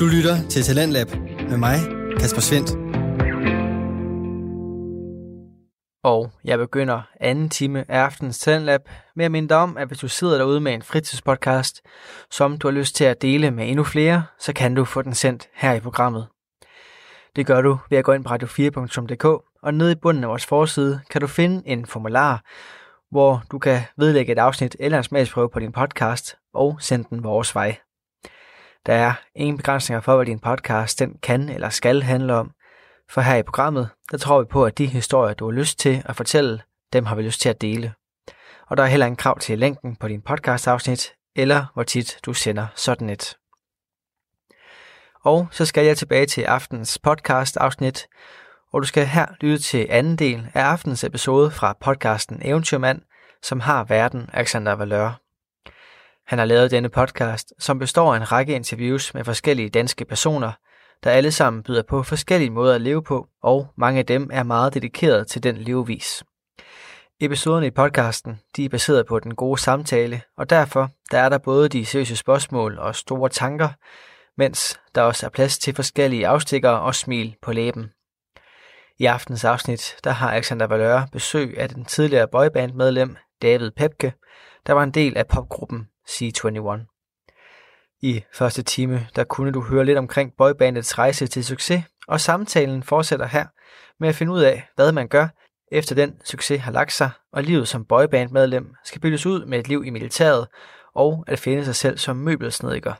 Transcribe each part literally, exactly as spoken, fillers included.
Du lytter til Talentlab med mig, Kasper Svend. Og jeg begynder anden time af aftens Talentlab med at minde dig om, at hvis du sidder derude med en fritidspodcast, som du har lyst til at dele med endnu flere, så kan du få den sendt her i programmet. Det gør du ved at gå ind på radio fire punktum d k, og nede i bunden af vores forside kan du finde en formular, hvor du kan vedlægge et afsnit eller en smagsprøve på din podcast og sende den vores vej. Der er ingen begrænsninger for, hvad din podcast den kan eller skal handle om, for her i programmet, der tror vi på, at de historier, du har lyst til at fortælle, dem har vi lyst til at dele. Og der er heller ingen krav til længden på din podcastafsnit, eller hvor tit du sender sådan et. Og så skal jeg tilbage til aftens podcastafsnit, og du skal her lytte til anden del af aftens episode fra podcasten Eventyrmand, som har værten Alexander Valør. Han har lavet denne podcast, som består af en række interviews med forskellige danske personer, der alle sammen byder på forskellige måder at leve på, og mange af dem er meget dedikeret til den levevis. Episoderne i podcasten, de er baseret på den gode samtale, og derfor der er der både de seriøse spørgsmål og store tanker, mens der også er plads til forskellige afstikkere og smil på læben. I aftens afsnit, der har Alexander Valør besøg af den tidligere boybandmedlem David Pepke, der var en del af popgruppen C enogtyve. I første time, der kunne du høre lidt omkring boybandets rejse til succes, og samtalen fortsætter her med at finde ud af, hvad man gør, efter den succes har lagt sig, og livet som boybandmedlem skal byttes ud med et liv i militæret, og at finde sig selv som møbelsnedker.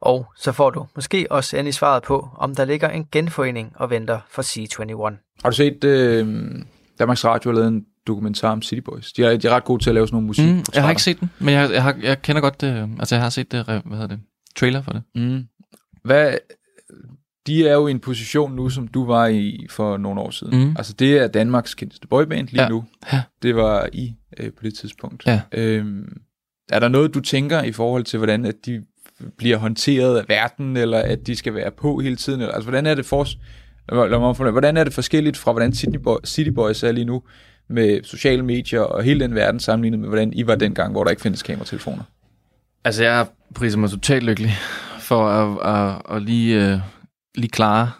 Og så får du måske også endelig svaret på, om der ligger en genforening og venter for C enogtyve. Har du set, øh, Danmarks Radio har lavet en dokumentar om City Boys? De er, de er ret gode til at lave sådan nogle musik. Mm, jeg har ikke set den, men jeg, jeg, har, jeg kender godt det. Altså, jeg har set det, hvad hedder det, trailer for det. Mm. Hvad, de er jo i en position nu, som du var i for nogle år siden. Mm. Altså, det er Danmarks kendteste boyband lige ja. nu. Ja. Det var I øh, på det tidspunkt. Ja. Øhm, er der noget, du tænker i forhold til, hvordan at de bliver håndteret af verden, eller at de skal være på hele tiden? Altså, hvordan er det, for, hvordan er det forskelligt fra, hvordan City Boys er lige nu, med sociale medier og hele den verden, sammenlignet med, hvordan I var dengang, hvor der ikke findes kameratelefoner? Altså, jeg priser mig totalt lykkelig for at, at, at lige, uh, lige klare,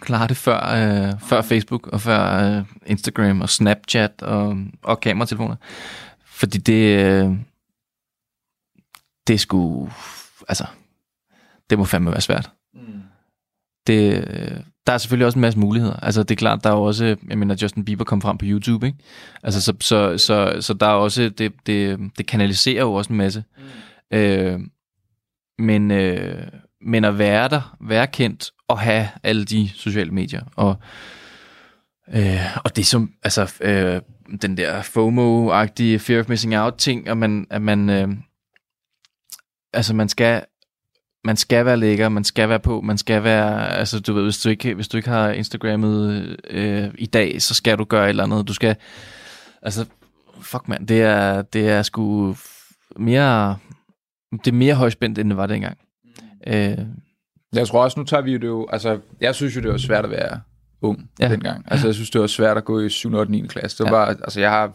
klare det før, uh, før Facebook og før uh, Instagram og Snapchat og, og kameratelefoner. Fordi det uh, det skulle altså, det må fandme være svært. Mm. Det, der er selvfølgelig også en masse muligheder. Altså, det er klart, der er også, jeg mener, Justin Bieber kom frem på YouTube, ikke? Altså, så, så, så, så der er også, det, det, det kanaliserer jo også en masse. Mm. Øh, men, øh, men at være der, være kendt, og have alle de sociale medier, og, øh, og det som, altså, øh, den der FOMO-agtige fear of missing out-ting, og man, at man, øh, altså, man skal, man skal være lækker, man skal være på, man skal være, altså, du ved, hvis du ikke, hvis du ikke har Instagrammet øh, i dag, så skal du gøre et eller andet, du skal, altså, fuck man, det er, det er sgu mere, det er mere højspændt, end det var dengang. Øh. Jeg tror også, nu tager vi jo, altså, jeg synes jo, det var svært at være ung ja. dengang. Altså, jeg synes, det var svært at gå i syvende, ottende, niende klasse. Det var ja. bare, altså, jeg har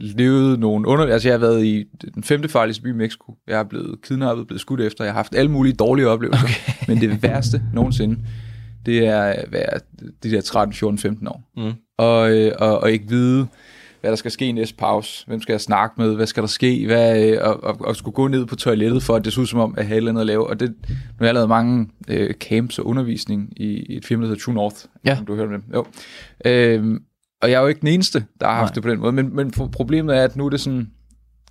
levet nogle under... Altså, jeg har været i den femte farligste by i Mexico. Jeg er blevet kidnappet, blevet skudt efter. Jeg har haft alle mulige dårlige oplevelser. Okay. Men det værste nogensinde, det er de der tretten, fjorten, femten år. Mm. Og, og, og ikke vide, hvad der skal ske i næste pause. Hvem skal jeg snakke med? Hvad skal der ske? Hvad, og, og, og skulle gå ned på toilettet, for at det så ud som om, at jeg havde et eller andet at lave. Og det, nu har jeg lavet mange øh, camps og undervisning i, i et firma, der hedder True North. Ja. Om du har hørt om dem. Jo. Øhm, og jeg er jo ikke den eneste, der har haft Nej. det på den måde. Men, men problemet er, at nu er det sådan,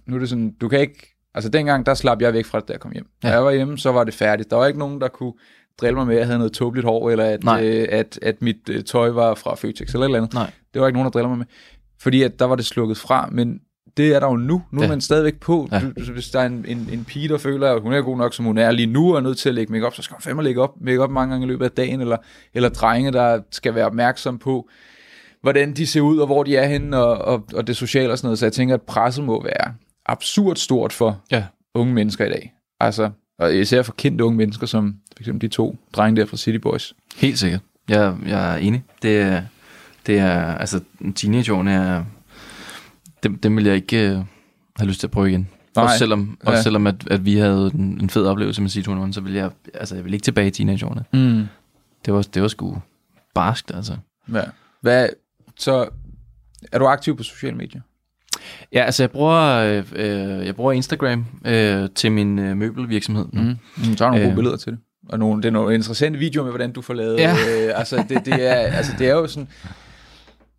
nu er det sådan, du kan ikke... Altså, dengang, der slap jeg væk fra det, da jeg kom hjem. Ja. Da jeg var hjemme, så var det færdigt. Der var ikke nogen, der kunne drille mig med, at jeg havde noget tåbeligt hår, eller at, øh, at, at mit øh, tøj var fra Føtex, eller et eller andet. Nej. Det var ikke nogen, der driller mig med. Fordi at der var det slukket fra, men det er der jo nu. Nu er ja. man stadigvæk på. Ja. Du, hvis der er en, en, en pige, der føler, at hun er god nok, som hun er lige nu, og er nødt til at lægge make-up, så skal hun fandme lægge op, make-up mange gange i løbet af dagen, eller, eller drenge, der skal være opmærksom på, hvordan de ser ud, og hvor de er henne, og, og, og det sociale og sådan noget. Så jeg tænker, at presset må være absurd stort for ja. unge mennesker i dag. Altså, og især for kendte unge mennesker, som for eksempel de to drenge der fra City Boys. Helt sikkert. Jeg, jeg er enig. Det Det er, altså, teenageårene er, dem, dem vil jeg ikke øh, have lyst til at prøve igen. Nej. Også selvom, ja. også selvom at, at vi havde en, en fed oplevelse med C enogtyve, så ville jeg, altså, jeg ville ikke tilbage i teenageårene. Mm. Det var, det var sgu barskt, altså. Ja. Hvad, så er du aktiv på sociale medier? Ja, altså jeg bruger, øh, jeg bruger Instagram øh, til min øh, møbelvirksomhed nu. Mm. Mm, så har du nogle gode øh, billeder til det. Og nogle, det er nogle interessante videoer med, hvordan du får lavet. Ja. Øh, altså, det, det er, altså det er jo sådan...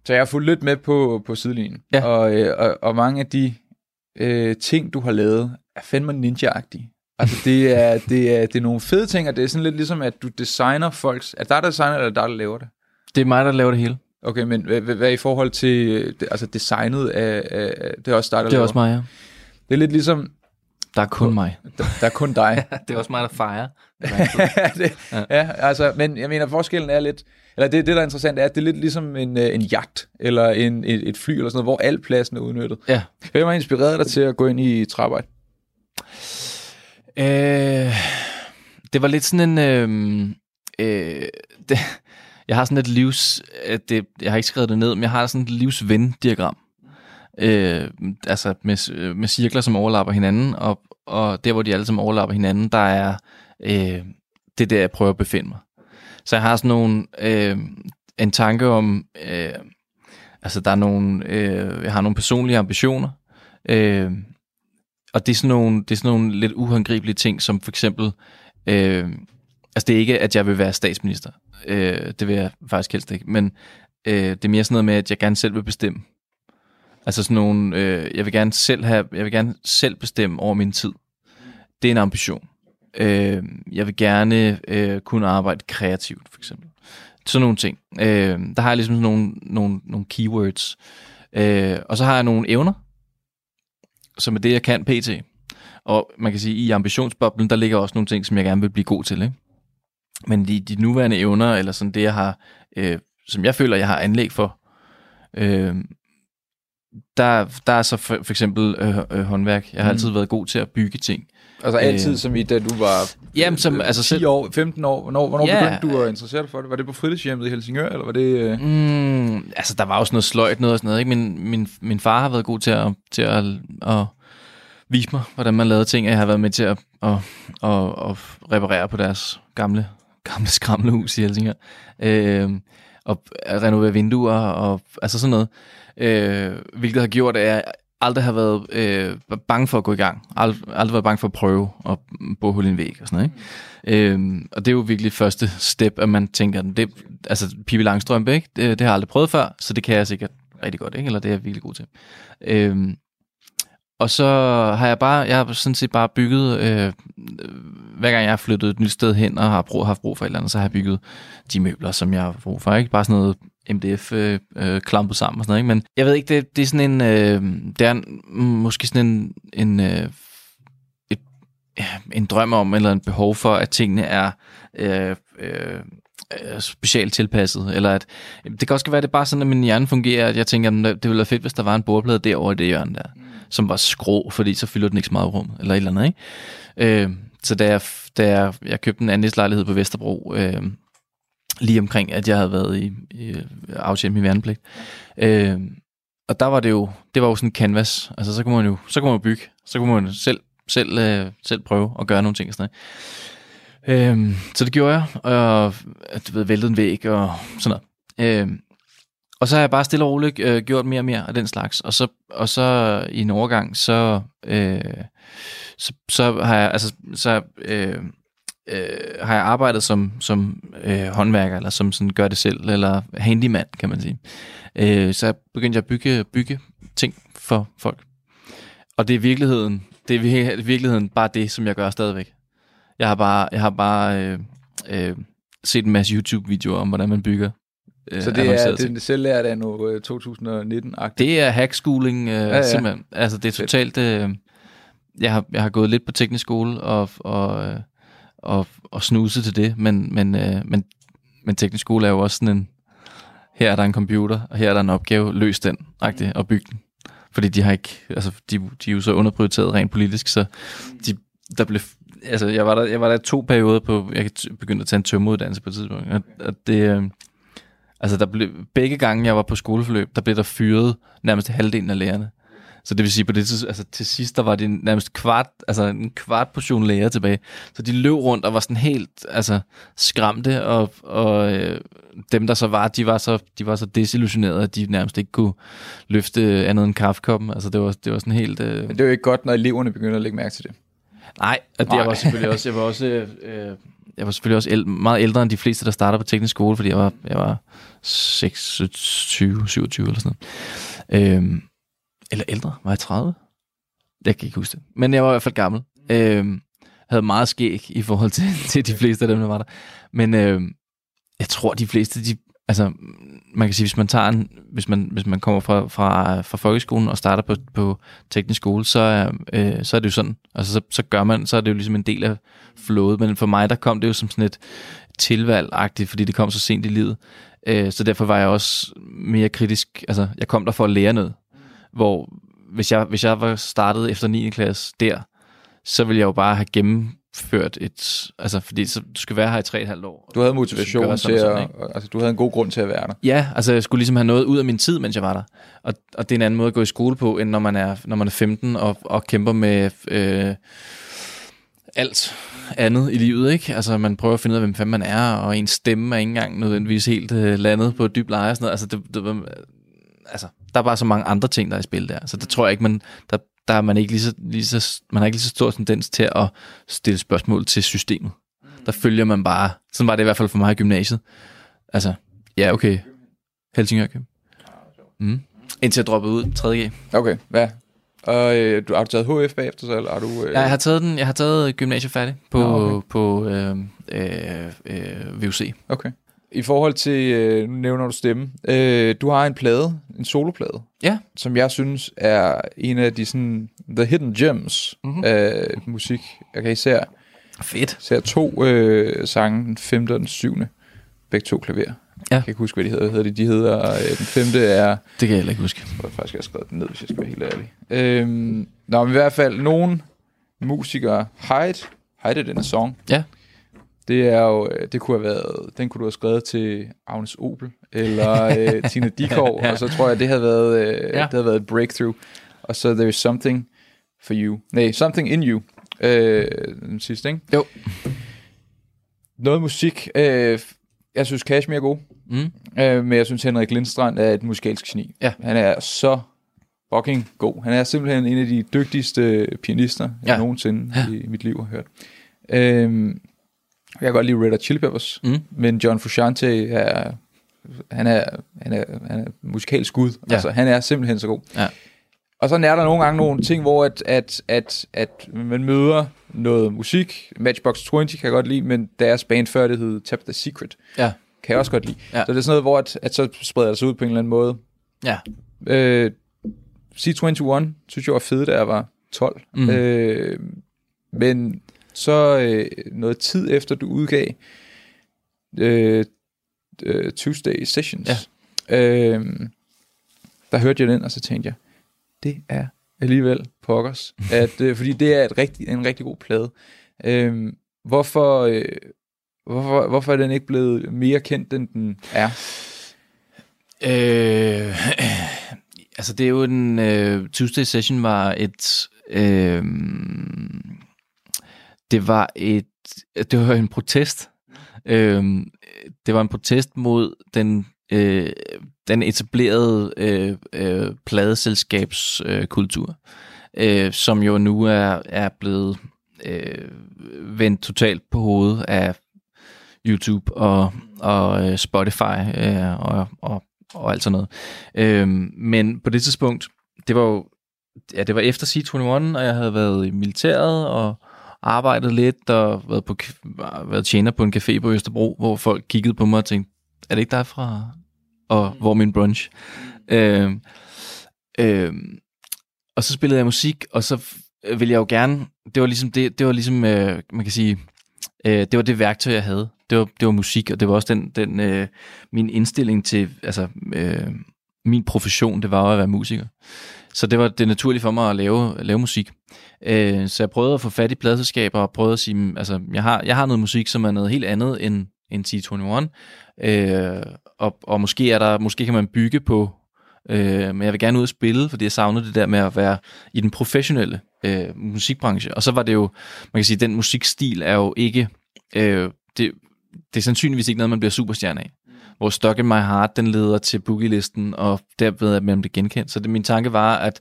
Så jeg har fulgt lidt med på, på sidelinjen. Ja. Og, øh, og, og mange af de øh, ting, du har lavet, er fandme ninja-agtige. Altså det er, det, er, det er nogle fede ting, og det er sådan lidt ligesom, at du designer folks... Er der der designer, eller der der laver det? Det er mig, der laver det hele. Okay, men hvad, hvad i forhold til altså designet af, af... Det er også dig, der laver. Det er laver. Også mig, ja. Det er lidt ligesom... Der er kun mig. Der, der er kun dig. Det er også mig, der fejrer. det, ja. ja, altså, men jeg mener, forskellen er lidt... Eller det, det, der er interessant, er, at det er lidt ligesom en, en jagt, eller en, et, et fly, eller sådan noget, hvor al pladsen er udnyttet. Ja. Hvem har inspireret dig til at gå ind i træarbejde? Øh, det var lidt sådan en... Øh, øh, det, jeg har sådan et livs... Det, jeg har ikke skrevet det ned, men jeg har sådan et livsven-diagram. Øh, altså med, med cirkler, som overlapper hinanden, og, og der, hvor de alle som overlapper hinanden, der er øh, det der, jeg prøver at befinde mig. Så jeg har sådan nogle, øh, en tanke om, øh, altså der er nogle, øh, jeg har nogle personlige ambitioner, øh, og det er, sådan nogle, det er sådan nogle lidt uhåndgribelige ting, som for eksempel, øh, altså det er ikke, at jeg vil være statsminister, øh, det vil jeg faktisk helst ikke, men øh, det er mere sådan noget med, at jeg gerne selv vil bestemme. Altså sådan nogle, øh, jeg vil gerne selv have, jeg vil gerne selv bestemme over min tid. Det er en ambition. Øh, jeg vil gerne øh, kunne arbejde kreativt, for eksempel. Sådan nogle ting. Øh, der har jeg ligesom sådan nogle, nogle, nogle keywords. Øh, og så har jeg nogle evner, som er det, jeg kan pt. Og man kan sige, i ambitionsboblen, der ligger også nogle ting, som jeg gerne vil blive god til, ikke? Men de, de nuværende evner, eller sådan det, jeg har, øh, som jeg føler, jeg har anlæg for, øh, Der, der er så for, for eksempel øh, øh, håndværk. Jeg har mm. altid været god til at bygge ting. Altså altid, øh, som i da du var jamen, som, altså, ti år, femten år. Hvornår, hvornår yeah, begyndte du at interessere dig for det? Var det på fritidshjemmet i Helsingør, eller var det... Øh... Mm, altså, der var også noget sløjt, noget og sådan noget, ikke? Min, min, min far har været god til at, til at, at vise mig, hvordan man lavede ting. Jeg har været med til at, at, at, at reparere på deres gamle, gamle skramlehus i Helsingør. Øh, og renovere vinduer, og altså sådan noget. Øh, hvilket har gjort, at jeg aldrig har været øh, bange for at gå i gang. Ald, aldrig været bange for at prøve at bore hul i en væg og sådan noget, ikke? Mm. Øh, og det er jo virkelig første step, at man tænker, det, altså Pippi Langstrømpe, ikke? Det, det har jeg aldrig prøvet før, så det kan jeg sikkert rigtig godt, ikke? Eller det er jeg virkelig god til. Øh, og så har jeg bare, jeg har sådan set bare bygget, øh, hver gang jeg har flyttet et nyt sted hen og har brug, haft brug for et eller andet, så har jeg bygget de møbler, som jeg har brug for, ikke? Bare sådan noget M D F øh, øh, klampet sammen og sådan noget, ikke? Men jeg ved ikke, det, det er sådan en, øh, det er en, måske sådan en, en, øh, et, ja, en drøm om, eller en behov for, at tingene er øh, øh, specielt tilpasset, eller at, det kan også være, at det er bare sådan, at min hjerne fungerer, at jeg tænker, at det ville være fedt, hvis der var en bordplade derovre i det hjørne der, mm. som var skrå, fordi så fylder den ikke så meget rum, eller et eller andet, ikke? Øh, så da jeg, da jeg, jeg købte en andelslejlighed på Vesterbro, øh, lige omkring, at jeg havde været i, i aftjent min værnepligt. Øh, og der var det jo, det var jo sådan en canvas. Altså så kunne man jo, så kunne man bygge, så kunne man selv, selv, øh, selv prøve at gøre nogle ting sådan noget. Øh, så det gjorde jeg, og du ved, væltede en væg og sådan noget. Øh, og så har jeg bare stille og roligt øh, gjort mere og mere af den slags. Og så, og så i en overgang, så, øh, så, så har jeg, altså, så, øh, Øh, har jeg arbejdet som, som øh, håndværker, eller som sådan gør det selv, eller handyman, kan man sige. Øh, så begyndte jeg at bygge, bygge ting for folk. Og det er virkeligheden, det er virkeligheden bare det, som jeg gør stadigvæk. Jeg har bare, jeg har bare øh, øh, set en masse YouTube-videoer om, hvordan man bygger. Øh, så det er den selvlært af nu to tusind nitten-agtigt? Det er hackschooling, øh, ja, ja. Simpelthen. Altså det er totalt... Øh, jeg, har, jeg har gået lidt på teknisk skole, og... og øh, Og, og snuse til det, men, men, øh, men, men teknisk skole er jo også sådan en, her er der en computer, og her er der en opgave, løs den, agtig, og byg den. Fordi de har ikke, altså de, de er jo så underprioriteret rent politisk, så de, der blev, altså jeg var der, jeg var der to perioder på, jeg begyndte at tage en tømmeruddannelse på et tidspunkt, og, og det, øh, altså der blev, begge gange jeg var på skoleforløb, der blev der fyret nærmest halvdelen af lærerne. Så det vil sige, på det tidspunkt, altså til sidst, der var det nærmest kvart, altså en kvart portion læger tilbage. Så de løb rundt og var sådan helt altså, skræmte, og, og øh, dem, der så var, de var så, de var så desillusionerede, at de nærmest ikke kunne løfte andet end kaffekoppen. Altså det var, det var sådan helt... Øh... Men det var ikke godt, når eleverne begynder at lægge mærke til det. Nej, og det var selvfølgelig også... Jeg var også øh, Jeg var selvfølgelig også el- meget ældre end de fleste, der starter på teknisk skole, fordi jeg var, jeg var seksogtyve, syvogtyve eller sådan noget. Øhm, eller ældre? Var jeg tredive? Jeg kan ikke huske det. Men jeg var i hvert fald gammel. Øhm, havde meget skæg i forhold til, til de fleste af dem, der var der. Men øhm, jeg tror, de fleste... De, altså, man kan sige, hvis man tager en, hvis man, hvis man kommer fra, fra, fra folkeskolen og starter på, på teknisk skole, så er, øh, så er det jo sådan. Altså, så, så gør man, så er det jo ligesom en del af flowet. Men for mig, der kom det jo som sådan et tilvalg-agtigt, fordi det kom så sent i livet. Øh, så derfor var jeg også mere kritisk. Altså, jeg kom der for at lære noget. Hvor, hvis jeg, hvis jeg var startet efter niende klasse der, så ville jeg jo bare have gennem... ført et, altså fordi så, du skal være her i tre og et halvt år. Du havde motivation du til at, sådan, altså du havde en god grund til at være der. Ja, altså jeg skulle ligesom have noget ud af min tid, mens jeg var der. Og, og det er en anden måde at gå i skole på, end når man er, når man er femten og, og kæmper med øh, alt andet i livet, ikke? Altså man prøver at finde ud af, hvem fanden man er, og ens stemme er ikke engang nødvendigvis helt øh, landet på et dybt leje og sådan noget. Altså, det, det, altså der er bare så mange andre ting, der er i spil der. Så der tror jeg ikke, man... Der, der er man ikke lige så, lige så, man har ikke lige så stor tendens til at stille spørgsmål til systemet. Der følger man bare, sådan var det i hvert fald for mig i gymnasiet. Altså, ja, okay. Helsingør. Mm. Indtil jeg droppede ud, tredje G. Okay, hvad? Og øh, du, har du taget H F bagefter så, eller har du... Øh... Ja, jeg har taget den, jeg har taget gymnasiet færdig på, ah, okay. på øh, øh, øh, V U C. Okay. I forhold til, øh, nu nævner du stemme, øh, du har en plade, en soloplade, ja. Som jeg synes er en af de sådan, the hidden gems mm-hmm. af musik. Jeg kan især, Fedt. især to øh, sange, den femte og den syvende, begge to klaver. Ja. Jeg kan ikke huske, hvad de hedder. hedder de? de hedder, øh, den femte er... Det kan jeg heller ikke huske. Jeg tror faktisk, jeg har skrevet den ned, hvis jeg skal være helt ærlig. Øh, nå, men i hvert fald, nogen musikere hide, hide den song. Ja. Det er jo, det kunne have været, den kunne du have skrevet til Agnes Obel eller øh, Tina Dickow, ja. Og så tror jeg, det havde været, øh, ja. det havde været et breakthrough. Og så There Is Something For You. Nej, Something In You. Øh, den sidste, ikke? Jo. Noget musik. Øh, jeg synes Kashmir er god, mm. øh, men jeg synes Henrik Lindstrand er et musikalsk geni. Ja. Han er så fucking god. Han er simpelthen en af de dygtigste pianister, jeg ja. nogensinde ja. i mit liv har hørt. Øh, Jeg kan godt lide Red Hot Chili Peppers, mm. men John Frusciante er han er han er han er musikalsk gud. Ja. Altså han er simpelthen så god. Ja. Og så er der nogle gange nogle ting, hvor at at at at man møder noget musik. Matchbox tyve kan jeg godt lide, men deres band før det hed Tap the Secret. Ja. Kan jeg også godt lide. Ja. Så det er sådan noget, hvor at, at så spreder det sig ud på en eller anden måde. Ja. Øh, C enogtyve synes jeg var fed, da jeg var tolv. Mm. Øh, men Så øh, noget tid efter du udgav øh, øh, Tuesday Sessions, ja. øh, der hørte jeg den, og så tænkte jeg, det er alligevel pokkers, at, øh, fordi det er et rigtig, en rigtig god plade. Øh, hvorfor, øh, hvorfor, hvorfor er den ikke blevet mere kendt, end den er? Øh, altså det er jo en øh, Tuesday Session var et øh, Det var et, det var en protest. Øhm, det var en protest mod den øh, den etablerede øh, øh, pladeselskabskultur, øh, øh, som jo nu er er blevet øh, vendt totalt på hovedet af YouTube og og Spotify øh, og og og alt sådan noget. Øhm, men på det tidspunkt, det var jo, ja, det var efter C enogtyve, og jeg havde været i militæret og arbejdet lidt og været, på, været tjener på en café på Vesterbro, hvor folk kiggede på mig og tænkte, er det ikke derfra? Og mm. hvor er min brunch? Mm. Øh, øh, og så spillede jeg musik, og så ville jeg jo gerne, det var ligesom, det, det var ligesom øh, man kan sige, øh, det var det værktøj, jeg havde. Det var, det var musik, og det var også den, den øh, min indstilling til, altså øh, min profession, det var jo at være musiker. Så det var det naturligt for mig at lave, at lave musik. Øh, så jeg prøvede at få fat i pladeselskaber og prøvede at sige, altså jeg har, jeg har noget musik, som er noget helt andet end, end C enogtyve. Øh, og og måske, er der, måske kan man bygge på Øh, men jeg vil gerne ud og spille, fordi jeg savnede det der med at være i den professionelle øh, musikbranche. Og så var det jo, man kan sige, den musikstil er jo ikke, øh, det, det er sandsynligvis ikke noget, man bliver superstjerne af. Hvor Stuck in my heart, den leder til boogielisten, og derved er man det genkendt. Så det, min tanke var, at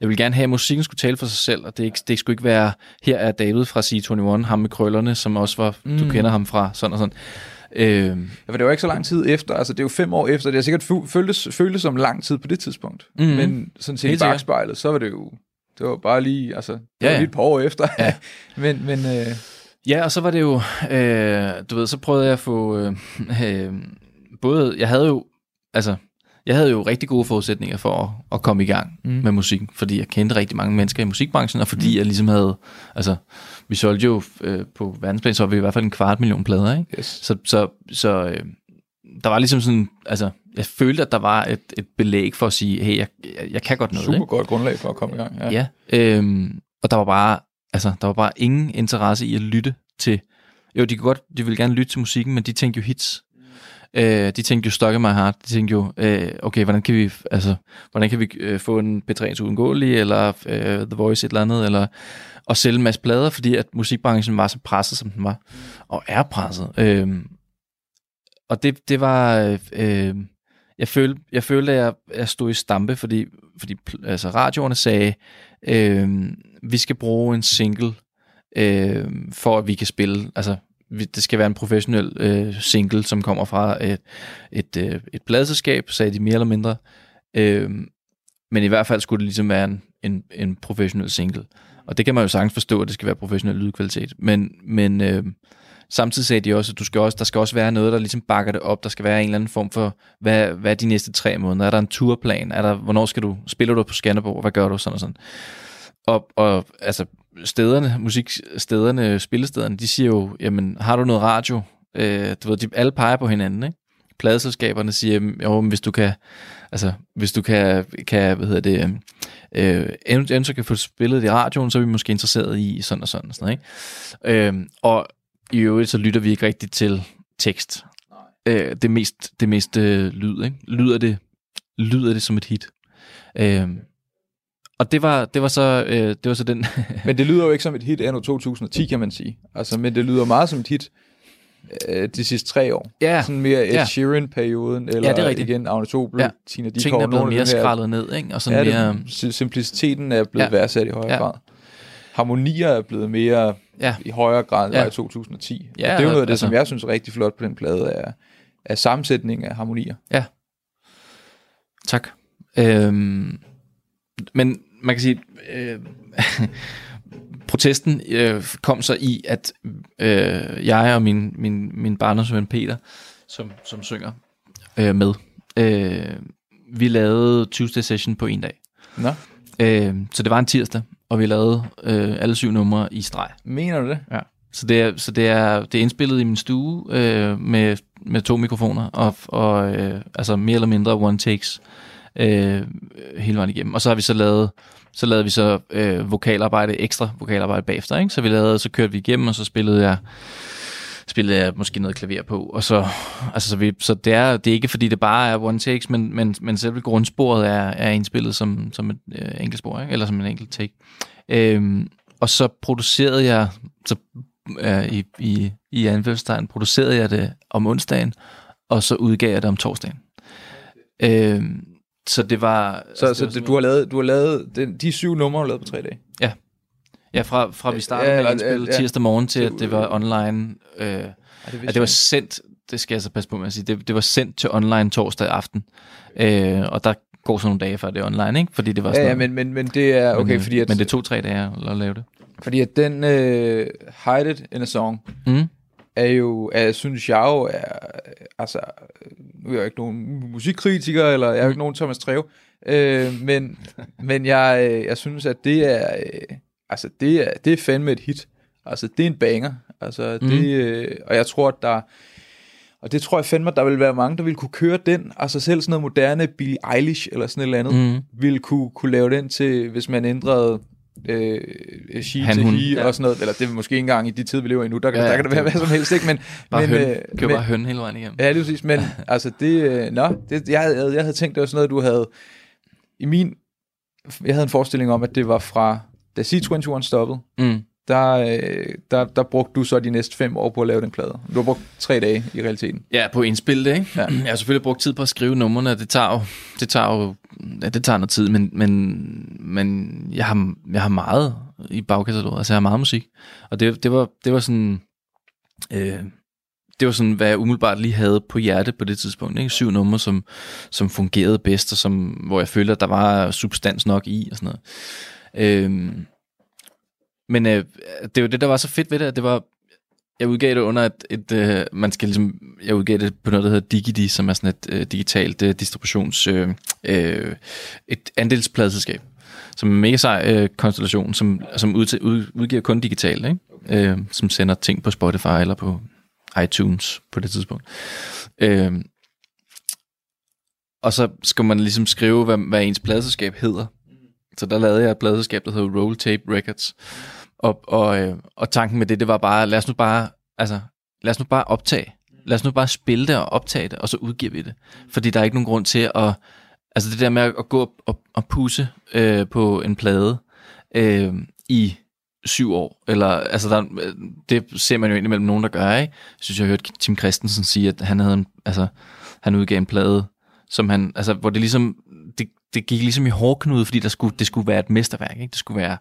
jeg ville gerne have, at musikken skulle tale for sig selv, og det, ikke, det skulle ikke være, her er David fra C enogtyve, ham med krøllerne, som også var, mm. du kender ham fra, sådan og sådan. Øh, ja, for det var ikke så lang tid efter, altså det er jo fem år efter, det har sikkert fu- føltes, føltes som lang tid på det tidspunkt, mm. men sådan set i bagspejlet, så var det jo, det var bare lige, altså, det ja, var lige et par år efter, ja. men... men øh... Ja, og så var det jo, øh, du ved, så prøvede jeg at få... Øh, øh, Både, jeg havde jo, altså, jeg havde jo rigtig gode forudsætninger for at, at komme i gang mm. med musikken, fordi jeg kendte rigtig mange mennesker i musikbranchen, og fordi mm. jeg ligesom havde, altså, vi solgte jo øh, på verdensplan, så var vi i hvert fald en kvart million plader, ikke? Yes. Så, så, så øh, der var ligesom sådan, altså, jeg følte, at der var et, et belæg for at sige, hey, jeg, jeg, jeg kan godt noget. Super ikke? Godt grundlag for at komme i gang. Ja, ja øh, og der var bare, altså, der var bare ingen interesse i at lytte til, jo, de kunne godt, de ville gerne lytte til musikken, men de tænkte jo hits. Øh, de tænkte jo Stuck in my heart. De tænkte jo øh, okay, hvordan kan vi altså hvordan kan vi øh, få en B tre uundgåelig eller øh, The Voice et eller andet eller og sælge en masse plader, fordi at musikbranchen var så presset som den var og er presset. Øh, og det det var øh, jeg følte jeg følte at jeg, jeg stod i stampe, fordi fordi altså radioerne sagde øh, vi skal bruge en single øh, for at vi kan spille altså det skal være en professionel øh, single, som kommer fra et, et, øh, et pladeselskab, sagde de mere eller mindre. Øh, men i hvert fald skulle det ligesom være en, en, en professionel single. Og det kan man jo sagtens forstå, at det skal være professionel lydkvalitet. Men, men øh, samtidig sagde de også, at du skal også, der skal også være noget, der ligesom bakker det op. Der skal være en eller anden form for, hvad, hvad er de næste tre måneder? Er der en turplan? Er der, hvornår skal du, spiller du på Skanderborg? Hvad gør du? Sådan og sådan. Og, og altså... stederne, musikstederne, spillestederne, de siger jo, jamen, har du noget radio? Øh, du ved, de alle peger på hinanden, ikke? Pladeselskaberne siger, jo, men hvis du kan, altså, hvis du kan, kan hvad hedder det, øh, enten så kan få spillet i radioen, så er vi måske interesseret i sådan og sådan og sådan, ikke? Øh, og i øvrigt, så lytter vi ikke rigtigt til tekst. Øh, det mest, det mest øh, lyd, ikke? Lyder det, lyder det som et hit? Øh, Og det var, det var så, øh, det var så den... Men det lyder jo ikke som et hit anno to tusind og ti, kan man sige. Altså, men det lyder meget som et hit øh, de sidste tre år. Ja. Sådan mere Ed Sheeran-perioden, eller ja, det er igen Agnes Obel, ja. Tina Dickow. Tingene er blevet mere skrællet ned, ikke? Og sådan ja, mere... det, simpliciteten er blevet ja. værdsat i højere ja. grad. Harmonier er blevet mere ja. i højere grad end ja. i to tusind og ti. Ja, og det er jo noget af det, altså... som jeg synes er rigtig flot på den plade, er, er sammensætningen af harmonier. Ja. Tak. Øhm... Men man kan sige, øh, protesten øh, kom så i, at øh, jeg og min, min, min barndomsven Peter, som, som synger øh, med, øh, vi lavede Tuesday Session på en dag. Nå. Øh, så det var en tirsdag, og vi lavede øh, alle syv numre i streg. Mener du det? Ja. Så det er, så det er, det er indspillet i min stue øh, med, med to mikrofoner, og, og øh, altså mere eller mindre one takes. Øh, hele vejen igennem. Og så har vi så lavet, så lavede vi så øh, vokalarbejde, ekstra vokalarbejde bagefter, ikke? Så vi lavede, så kørte vi igennem, og så spillede jeg, spillede jeg måske noget klaver på, og så, altså så vi, så det er, det er ikke fordi det bare er one takes, men men men selve grundsporet er er indspillet som som et øh, enkelt spor, ikke? Eller som en enkelt take. Øh, og så producerede jeg så øh, i i i anførselstegn producerede jeg det om onsdagen, og så udgav jeg det om torsdagen. Øh, Så det var... Så, altså, så det var det, du har lavet, du har lavet den, de syv numre, du har lavet på tre dage? Ja. Ja, fra, fra vi startede ja, med at spille ja, tirsdag morgen til, at det var online... Øh, ja, det at det var sendt... Det skal jeg så passe på med at sige. Det, det var sendt til online torsdag aften. Øh, og der går så nogle dage før det er online, ikke? Fordi det var sådan... Ja, ja men, men, men det er... Okay, men, fordi at, men det tog tre dage at lave det. Fordi at den... Øh, Hide It in a Song... Mm. er jo, er, synes jeg jo er, altså, nu er jeg jo ikke nogen musikkritiker, eller jeg er jo ikke nogen Thomas Treve, øh, men, men jeg, jeg synes, at det er, øh, altså, det er, det er fandme et hit, altså, det er en banger, altså, det, mm. øh, og jeg tror, at der, og det tror jeg fandme, at der vil være mange, der vil kunne køre den, altså, selv sådan noget moderne Billie Eilish, eller sådan et eller andet, mm. ville kunne, kunne lave den til, hvis man ændrede, Øh, she han, til hun, he ja. og sådan noget. Eller det er måske ikke engang i de tider vi lever i nu. Der kan, ja, der kan det være hvad som helst, ikke? Men, bare men, høn. Øh, men, bare høn hele vejen igennem. Ja, det er præcis. Men altså det øh, Nå no, jeg, jeg, jeg havde tænkt det var sådan noget du havde i min, jeg havde en forestilling om, at det var fra, da C enogtyve stoppede, mm. der, der, der brugte du så de næste fem år på at lave den plade. Du har brugt tre dage i realiteten. Ja, på indspil det, ikke? Ja. Jeg har selvfølgelig brugt tid på at skrive numrene, og det tager jo, det tager jo ja, det tager noget tid, men, men, men jeg, har, jeg har meget i bagkataloget, altså jeg har meget musik. Og det, det, var, det var sådan... Øh, det var sådan, hvad jeg umiddelbart lige havde på hjerte på det tidspunkt, ikke? Syv numre, som, som fungerede bedst, og som, hvor jeg følte, at der var substans nok i, og sådan noget. Øhm, men øh, det var det, der var så fedt ved det, at det var, jeg udgav det under et, et øh, man skal ligesom, jeg udgav det på noget, der hedder Digidi, som er sådan et øh, digitalt øh, distributions, øh, øh, et andelspladeselskab, som er en mega sej øh, konstellation, som, som ud, ud, udgiver kun digitalt, ikke? Øh, som sender ting på Spotify eller på iTunes på det tidspunkt. Øh, og så skal man ligesom skrive, hvad, hvad ens pladeselskab hedder. Så der lavede jeg et pladeselskab, der hedder Roll Tape Records. Og, og, øh, og tanken med det, det var bare, lad os nu bare, altså, lad os nu bare optage. Lad os nu bare spille det og optage det, og så udgiver vi det. Fordi der er ikke nogen grund til at, altså det der med at gå op og, og pusse øh, på en plade øh, i... syv år, eller, altså der, det ser man jo egentlig mellem nogen, der gør, ikke? Jeg synes, jeg har hørt Tim Christensen sige, at han havde en, altså, han udgav en plade, som han, altså, hvor det ligesom, det, det gik ligesom i hårdknude, fordi der skulle, det skulle være et mesterværk, ikke? Det skulle være,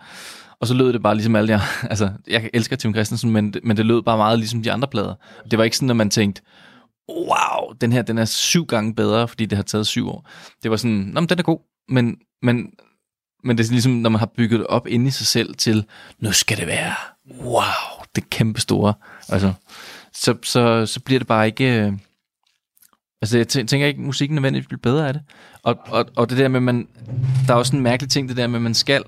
og så lød det bare ligesom alle, jeg, altså, jeg elsker Tim Christensen, men, men det lød bare meget ligesom de andre plader. Det var ikke sådan, at man tænkte, wow, den her, den er syv gange bedre, fordi det har taget syv år. Det var sådan, nå, men den er god, men, men, Men det er ligesom, når man har bygget det op inde i sig selv til, nu skal det være, wow, det kæmpe store. Altså, så, så, så bliver det bare ikke... Altså, jeg tænker ikke, at musikken nødvendigvis bliver bedre af det. Og, og, og det der med, man... Der er også en mærkelig ting, det der med, man skal...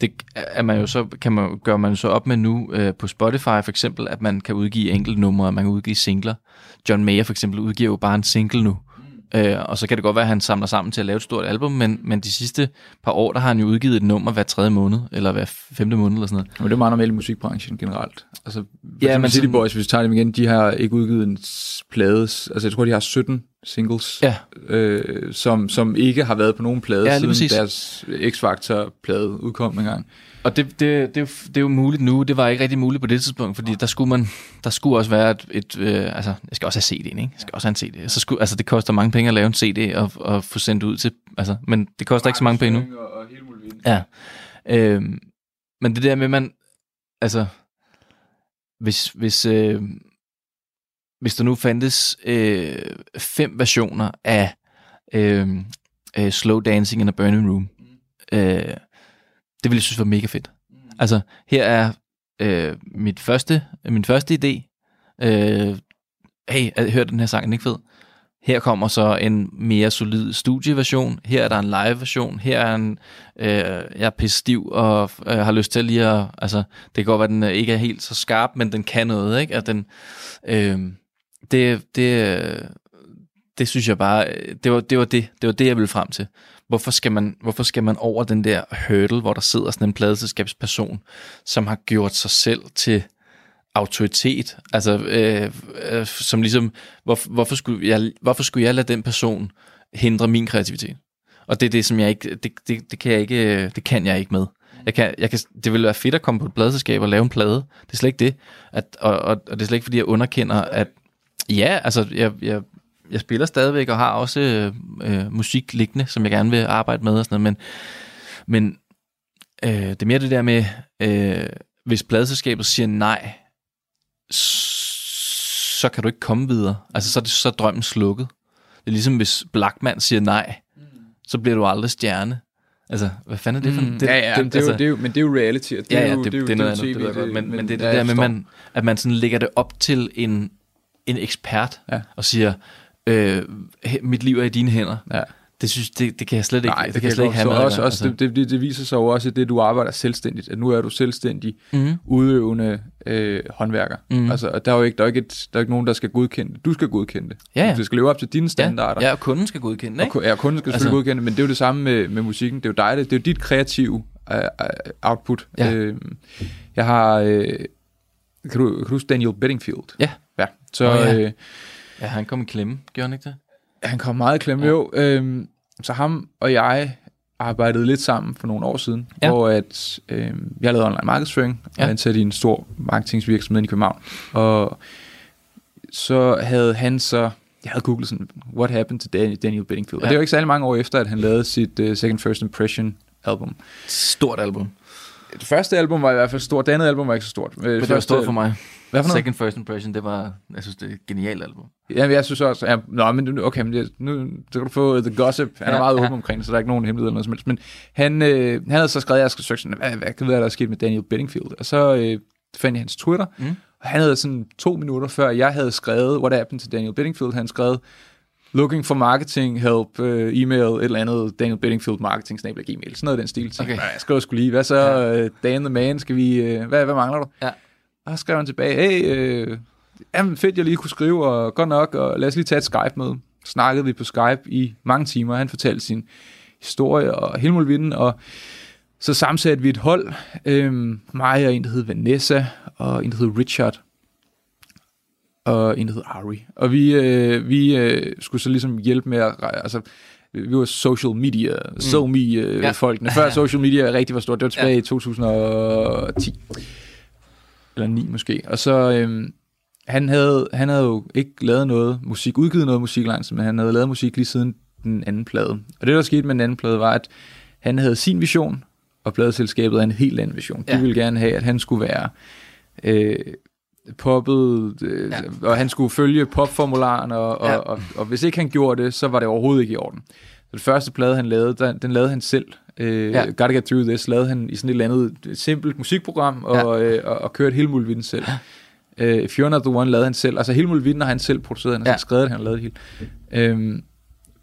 Det er man jo så, kan man, gør man så op med nu øh, på Spotify for eksempel, at man kan udgive enkeltnumre, og man kan udgive singler. John Mayer for eksempel udgiver jo bare en single nu. Øh, og så kan det godt være, at han samler sammen til at lave et stort album, men, men de sidste par år, der har han jo udgivet et nummer hver tredje måned, eller hver femte måned, eller sådan noget. Men det er meget normalt i musikbranchen generelt. Altså, ja, men City Boys, hvis vi tager dem igen, de har ikke udgivet en plade, altså jeg tror, de har sytten singles, ja. øh, som, som ikke har været på nogen plade, ja, siden deres X-Factor-plade udkom engang. Og det, det, det, det er jo muligt nu, det var ikke rigtig muligt på det tidspunkt, fordi der skulle man, der skulle også være et, et øh, altså, jeg skal også have C D'en, ikke? Jeg skal også have en C D. Så skulle, altså, det koster mange penge at lave en C D og, og få sendt ud til, altså, men det koster ikke så mange penge nu. Og, og hele muligheden. Ja. Øh, men det der med, man, altså, hvis, hvis, øh, hvis der nu fandtes øh, fem versioner af øh, øh, Slow Dancing in a Burning Room, mm. øh, det ville jeg synes var mega fedt. Altså, her er øh, mit første, min første idé. Øh, hey, hør den her sang, den er ikke fed. Her kommer så en mere solid studieversion. Her er der en live-version. Her er en... Øh, jeg er pisse stiv og øh, har lyst til lige at... Altså, det kan godt være, at den ikke er helt så skarp, men den kan noget, ikke? Og den... Øh, det... det Det synes jeg bare, det var det, var det, det var det, jeg ville frem til. Hvorfor skal man, hvorfor skal man over den der hurdle, hvor der sidder sådan en pladeselskabsperson, som har gjort sig selv til autoritet? Altså, øh, øh, som ligesom, hvor, hvorfor, skulle jeg, hvorfor skulle jeg lade den person hindre min kreativitet? Og det er det, som jeg ikke, det, det, det kan jeg ikke, det kan jeg ikke med. Jeg kan, jeg kan, det ville være fedt at komme på et pladeselskab og lave en plade. Det er slet ikke det. At, og, og, og det er slet ikke, fordi jeg underkender, at ja, altså, jeg... jeg Jeg spiller stadigvæk og har også øh, øh, musik liggende, som jeg gerne vil arbejde med og sådan noget, men, men øh, det er mere det der med, øh, hvis pladeselskabet siger nej, så kan du ikke komme videre. Altså så er, det, så er drømmen slukket. Det er ligesom hvis Blachman siger nej, så bliver du aldrig stjerne. Altså, hvad fanden er det for mm, det, ja, ja, det, det, altså, det er jo, men det er jo reality. Det ja, ja, det, jo, det, det, det er noget andet, det, men, men det er det ja, der med, man, at man sådan lægger det op til en, en ekspert, ja. Og siger... Øh, mit liv er i dine hænder. Ja. Det synes det, det kan jeg slet ikke. Nej, det, det kan jeg slet ikke have med. Også, også altså. det, det, det viser sig jo også, at det du arbejder selvstændigt, at nu er du selvstændig mm. udøvende øh, håndværker. Mm. Altså, og der er jo ikke der er ikke et, der er ikke nogen der skal godkende det. Du skal godkende det. Ja, ja. Du skal leve op til dine standarder. Ja, ja og kunden skal godkende det. Ja, kunden skal altså. godkende, men det er jo det samme med, med musikken. Det er jo dig, det, det er jo dit kreative uh, output. Ja. Øh, jeg har øh, kan du kan du huske Daniel Bedingfield? Ja. Ja. Så oh, ja. Øh, Ja, han kom i klemme, gjorde han ikke det? Han kom meget i klemme, ja. jo. Øhm, så ham og jeg arbejdede lidt sammen for nogle år siden, ja. hvor at, øh, jeg lavede online markedsføring, og ja. ansat i en stor marketingsvirksomhed i København. Og så havde han så... Jeg havde googlet sådan, what happened to Daniel Bedingfield? Ja. Og det var ikke særlig mange år efter, at han lavede sit uh, Second First Impression album. Stort album. Det første album var i hvert fald stort, det andet album var ikke så stort. Men det første var stort for mig. Hvad for noget? Second First Impression, det var, jeg synes, det er et genialt album. Ja, jeg synes også, ja, nå, men okay, men nu skal du få The Gossip. Han er ja, meget åben ja. omkring det, så der er ikke nogen hemmelighed eller noget som helst. Men han, øh, han havde så skrevet, jeg skal søge sådan, hvad, hvad kan vi, hvad der er sket med Daniel Bedingfield? Og så øh, fandt jeg hans Twitter, mm. og han havde sådan to minutter før, jeg havde skrevet, what happened to Daniel Bedingfield, han skrev, looking for marketing help, øh, e-mail, et eller andet, Daniel Bedingfield marketing, snabel af e-mail, sådan noget den stil. Okay. Jeg skrev sgu lige, hvad så, ja. Dan the man, skal vi, øh, hvad, hvad mangler du? Ja. Og så skrev han tilbage, hey, øh, jamen fedt, jeg lige kunne skrive, og godt nok, og lad os lige tage et Skype-møde. Snakkede vi på Skype i mange timer, han fortalte sin historie, og hele muligheden, og så samsatte vi et hold, øh, mig og en, der hed Vanessa, og en, der hed Richard, og en, der hed Ari. Og vi, øh, vi øh, skulle så ligesom hjælpe med at... Altså, vi var social media, mm. so me øh, ja. folkene. Før social media rigtig var stort, det var tilbage ja. i to tusind og ti. Eller ni måske. Og så... Øh, han, havde, han havde jo ikke lavet noget musik, udgivet noget musik langt, men han havde lavet musik lige siden den anden plade. Og det, der skete med den anden plade, var, at han havde sin vision, og pladeselskabet havde en helt anden vision. De ja. ville gerne have, at han skulle være... Øh, poppet, øh, ja. og han skulle følge popformularen, og, og, ja. og, og, og hvis ikke han gjorde det, så var det overhovedet ikke i orden. Så det første plade, han lavede, den, den lavede han selv. Øh, ja. Gotta Get Through This lavede han i sådan et eller andet et simpelt musikprogram, og, ja. øh, og, og kørte hele muligheden selv. Ja. Øh, If You're Not The One lavede han selv. Altså hele muligheden har han selv produceret, han har ja. skrevet det, han lavede helt. Øh,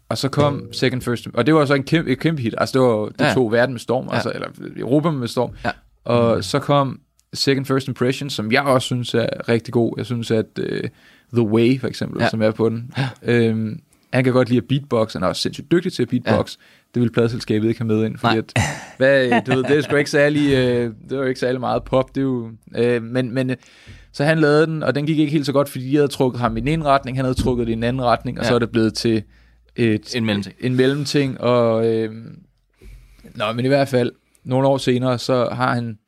og så kom Second First, og det var så en kæmpe, et kæmpe hit. Altså det var de ja. to verden med storm, ja. altså, eller Europa med storm. Ja. Og mm. så kom Second First Impression, som jeg også synes er rigtig god. Jeg synes, at uh, The Way, for eksempel, ja. som er på den. Ja. Øhm, han kan godt lide at beatbox. Han er også sindssygt dygtig til at beatbox. Ja. Det vil pladeselskabet ikke have med ind. Fordi at, hvad, du ved, det er sgu ikke særlig, øh, det var ikke særlig meget pop. Det er jo, øh, men, men, så han lavede den, og den gik ikke helt så godt, fordi jeg havde trukket ham i den ene retning, han havde trukket det i den anden retning, og ja. så er det blevet til et, en mellemting. En mellemting og, øh, nå, men i hvert fald, nogle år senere, så har han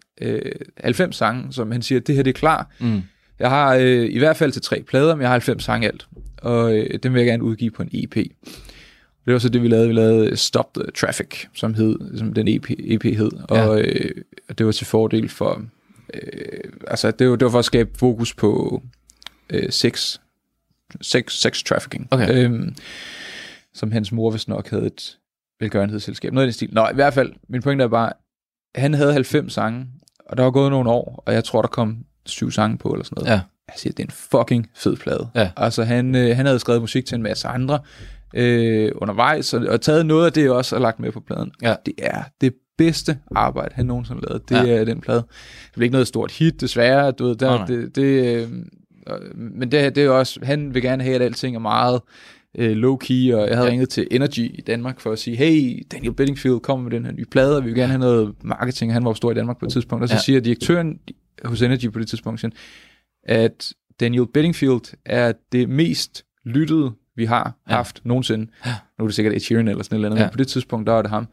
halvfems sange, som han siger, det her det er klar. Mm. Jeg har øh, i hvert fald til tre plader, men jeg har halvfems sange alt. Og øh, dem vil jeg gerne udgive på en E P. Og det var så det, vi lavede. Vi lavede Stop the Traffic, som, hed, som den E P, E P hed. Ja. Og øh, det var til fordel for... Øh, altså, det var, det var for at skabe fokus på øh, sex, sex, sex trafficking. Okay. Øhm, som hans mor, hvis nok, havde et velgørenhedsselskab. Noget i den stil. Nå, i hvert fald, min pointe er bare, han havde halvfems sange, og der var gået nogle år, og jeg tror, der kom syv sange på, eller sådan noget. Ja. Jeg siger, det er en fucking fed plade. Ja. Altså, han, øh, han havde skrevet musik til en masse andre øh, undervejs, og, og taget noget af det også, og lagt med på pladen. Ja. Det er det bedste arbejde, han nogensinde lavede. Det ja. er den plade. Det blev ikke noget stort hit, desværre. Du ved, der, oh, det, det, øh, men det, det er også, han vil gerne have, at alting er meget low-key, og jeg havde ja. ringet til Energy i Danmark for at sige, hey, Daniel Bedingfield kommer med den her nye plade, og vi vil gerne have noget marketing, han var jo stor i Danmark på et tidspunkt, og så ja. siger direktøren hos Energy på det tidspunkt, at Daniel Bedingfield er det mest lyttede, vi har haft ja. nogensinde. Nu er det sikkert Ed Sheeran eller sådan et eller andet, ja. men på det tidspunkt, der var det ham.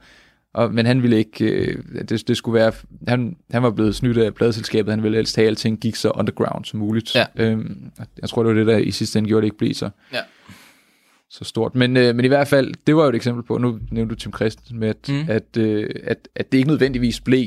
Og, men han ville ikke, øh, det, det skulle være, han, han var blevet snydt af pladeselskabet, han ville helst have, at alting gik så underground som muligt. Ja. Øhm, jeg tror, det var det, der i sidste ende gjorde, det ikke blev så. Ja. så stort, men, øh, men i hvert fald, det var jo et eksempel på, nu nævnte du Tim Christensen med, at, mm. at, øh, at, at det ikke nødvendigvis blev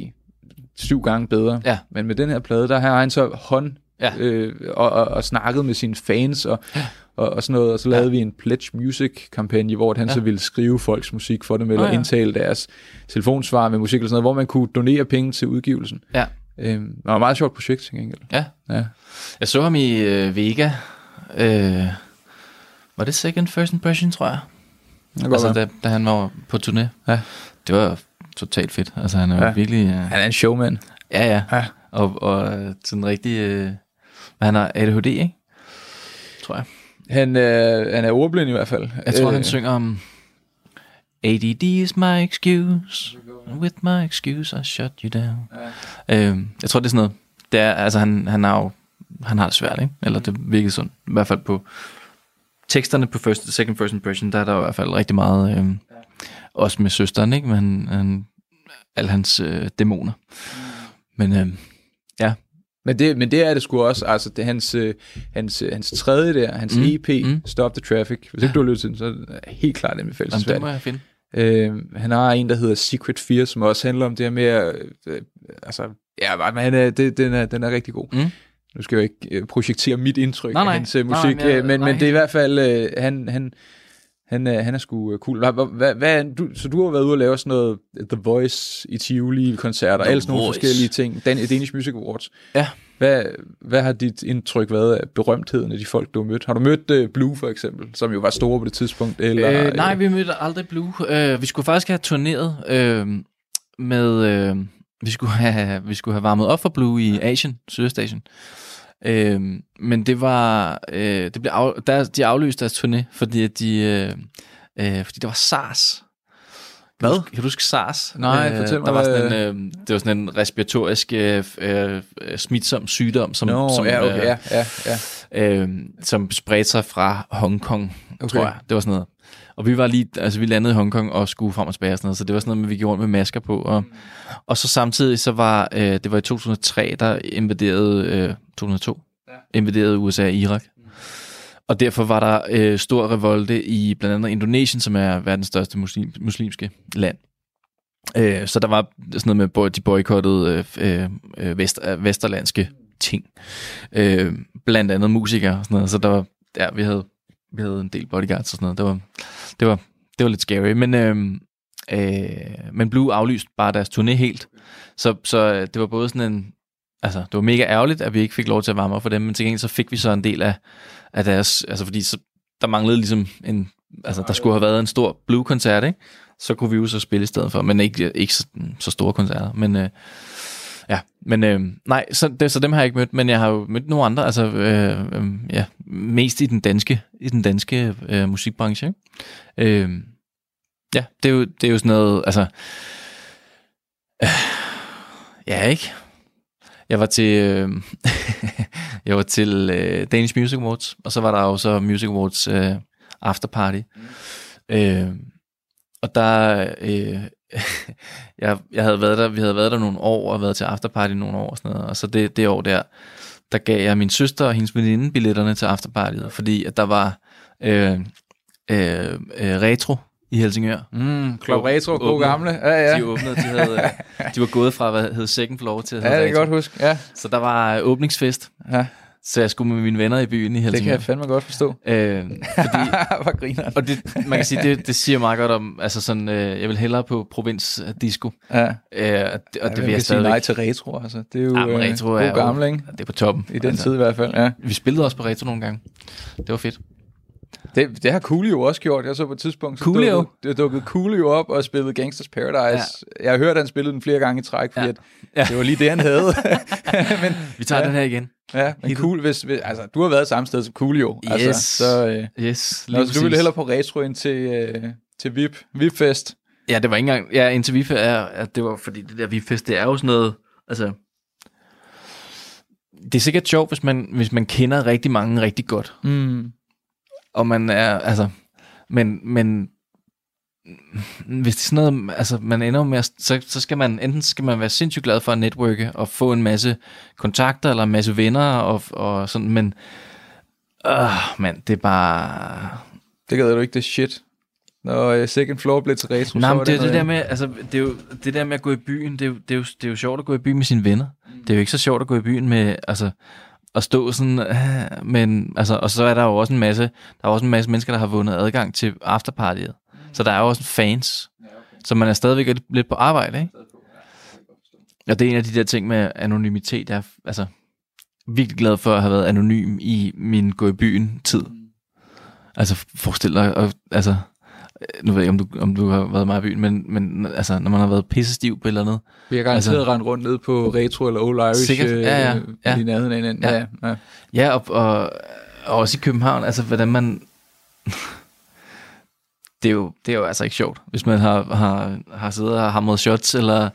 syv gange bedre, ja. men med den her plade, der har han så hånd ja. øh, og, og, og snakket med sine fans og, ja. og, og sådan noget, og så lavede ja. vi en Pledge Music-kampagne, hvor han ja. så ville skrive folks musik for dem, eller oh, ja. indtale deres telefonsvar med musik eller sådan noget, hvor man kunne donere penge til udgivelsen. Ja. Øh, det var et meget sjovt projekt, til gengæld. Ja. ja. Jeg så ham i øh, Vega, øh... var det Second First Impression, tror jeg? Det altså, da, da han var på turné. Ja. Det var totalt fedt. Altså, han er ja. virkelig... Uh... Han er en showman. Ja, ja. ja. Og, og sådan rigtig... Uh... Han har A D H D, ikke? Tror jeg. Han, øh, han er ordblind i hvert fald. Jeg tror, øh... han synger om... A D D is my excuse. With my excuse, I shut you down. Ja. Øh, jeg tror, det er sådan noget. Det er, altså, han, han, har jo, han har det svært, ikke? Eller det virkede sådan. I hvert fald på... Teksterne på first, Second First Impression, der er der i hvert fald rigtig meget øh, Også med søsteren, ikke? Med han, han, alle hans øh, dæmoner. Men øh, ja. Men det, men det er det sgu også, altså det, hans, hans, hans tredje der, hans mm. E P, mm. Stop the Traffic. Hvis ikke du har lyttet til den, så er det helt klart det med fællesværdigt. Jamen det må jeg finde. Øh, han har en, der hedder Secret Fear, som også handler om det her med, øh, altså, ja, men øh, det, den, er, den er rigtig god. Mm. Nu skal jeg ikke øh, projektere mit indtryk nej, af hans nej, musik, nej, jeg, men, nej. men det er i hvert fald, øh, han... han Han, han er sgu cool. Hvad, hvad, du, så du har været ude og lave sådan noget The Voice i Tivoli-koncerter, alle sådan nogle forskellige ting. Dan, Danish Music Awards. Ja. Hvad, hvad har dit indtryk været af berømtheden af de folk, du har mødt? Har du mødt uh, Blue for eksempel, som jo var store på det tidspunkt? Eller, øh, nej, vi mødte aldrig Blue. Uh, vi skulle faktisk have turneret uh, med... Uh, vi, skulle have, vi skulle have varmet op for Blue i Asien, Sydøstasien. Øhm, men det var øh, det blev af, der, de aflyste deres turné, fordi de øh, øh, fordi der var SARS. Hvad? Kan du, kan du huske SARS? Nej, øh, fortæl mig. Der var sådan en, øh, det var sådan en respiratorisk øh, øh, smitsom sygdom, som no, som, ja, okay, øh, ja, ja, ja. Øh, som spredte sig fra Hongkong, okay. tror jeg. Det var sådan noget. Og vi var lige, altså vi landede i Hongkong og skulle frem og tilbage og sådan noget, så det var sådan noget, vi gjorde med masker på. Og, og så samtidig, så var, øh, det var i to tusind og tre, der invaderede, øh, to tusind og to, ja. invaderede U S A og Irak. Mm. Og derfor var der øh, stor revolte i blandt andet Indonesien, som er verdens største muslim, muslimske land. Øh, så der var sådan noget med, boy, de boykottede øh, øh, vest, vesterlandske ting. Øh, blandt andet musikere og sådan noget, så der var, ja, vi havde... Vi havde en del bodyguards og sådan noget. Det var, det var, det var lidt scary. Men, øh, øh, men Blue aflyste bare deres turné helt. Så, så det var både sådan en... Altså, det var mega ærgerligt, at vi ikke fik lov til at varme op for dem, men til gengæld så fik vi så en del af, af deres... Altså, fordi så, der manglede ligesom en... Altså, der skulle have været en stor Blue-koncert, ikke? Så kunne vi jo så spille i stedet for, men ikke, ikke så, så store koncerter. Men... Øh, Ja, men øh, nej, så, det, så dem har jeg ikke mødt, men jeg har jo mødt nogle andre, altså øh, øh, ja, mest i den danske, i den danske øh, musikbranche. Ikke? Øh, ja, det er, jo, det er jo sådan noget, altså, øh, ja ikke. Jeg var til, øh, jeg var til øh, Danish Music Awards, og så var der jo så Music Awards øh, afterparty, øh, og der. Øh, jeg, jeg havde været der, vi havde været der nogle år og været til afterparty nogle år og sådan noget, og så det, det år der, der gav jeg min søster og hendes veninde billetterne til afterpartyet, fordi at der var øh, øh, øh, retro i Helsingør. Mm, Klub Retro, gode gamle. Ja, ja. De åbnede, de, havde, de var gået fra, hvad hed Second Floor til at hedde ja, det kan godt huske. Ja. Så der var åbningsfest. Ja. Så jeg skulle med mine venner i byen i Helsingør. Det kan jeg fandme godt forstå. Øh, fordi, hvor griner. Og det, man kan sige, det, det siger meget godt om, altså sådan, øh, jeg vil hellere på provinsdisco. Ja. Øh, og det, og ja, det vil jeg sige nej til retro, altså. Det er jo ja, øh, retro er gamle, ikke? Det er på toppen. I den altså, tid i hvert fald, ja. Vi spillede også på retro nogle gange. Det var fedt. Det, det har Coolio også gjort. Jeg så på et tidspunkt, så dukkede Coolio op og spillede Gangsters Paradise. Ja. Jeg har hørt, at han spillede den flere gange i træk, fordi ja. At, ja. Det var lige det, han havde. men, vi tager ja. Den her igen. Ja, men cool, hvis, hvis, altså, du har været samme sted som Coolio. Yes. Altså, så øh, yes, nå, så du ville hellere på retro ind til, øh, til V I P, V I P-fest. Ja, det var ikke engang... Ja, ind til V I P, ja, det var, fordi det der V I P-fest, det er jo sådan noget... Altså, det er sikkert sjovt, hvis man, hvis man kender rigtig mange rigtig godt. Mm. Og man er, altså, men, men, hvis det er sådan noget, altså, man ender med, at, så, så skal man, enten skal man være sindssygt glad for at netværke, og få en masse kontakter, eller en masse venner, og, og sådan, men, øh, man, det er bare... Det gad du ikke, det shit. Når Second Floor blev til retro, nej, så det, det, det der med, altså, det er jo, det der med at gå i byen, det er jo, det er jo, det er jo sjovt at gå i byen med sine venner. Det er jo ikke så sjovt at gå i byen med, altså... og stå sådan, men altså, og så er der jo også en masse, der er også en masse mennesker, der har vundet adgang til afterpartiet, mm. så der er jo også fans, ja, okay. så man er stadigvæk lidt på arbejde, ikke? Og det er en af de der ting med anonymitet, jeg er altså virkelig glad for at have været anonym i min gå i byen tid. Mm. Altså forestil dig, og, altså nu ved jeg om du om du har været meget i byen, men men altså når man har været pissestiv på eller andet. Vi har garanteret altså, rendt rundt ned på retro eller Old Irish. Sikkert. Ja, ja, ja. I nærheden af ja. Ja, ja. Ja og, og, og også i København, altså hvordan man det er jo det er jo altså ikke sjovt, hvis man har har har siddet og hamret shots eller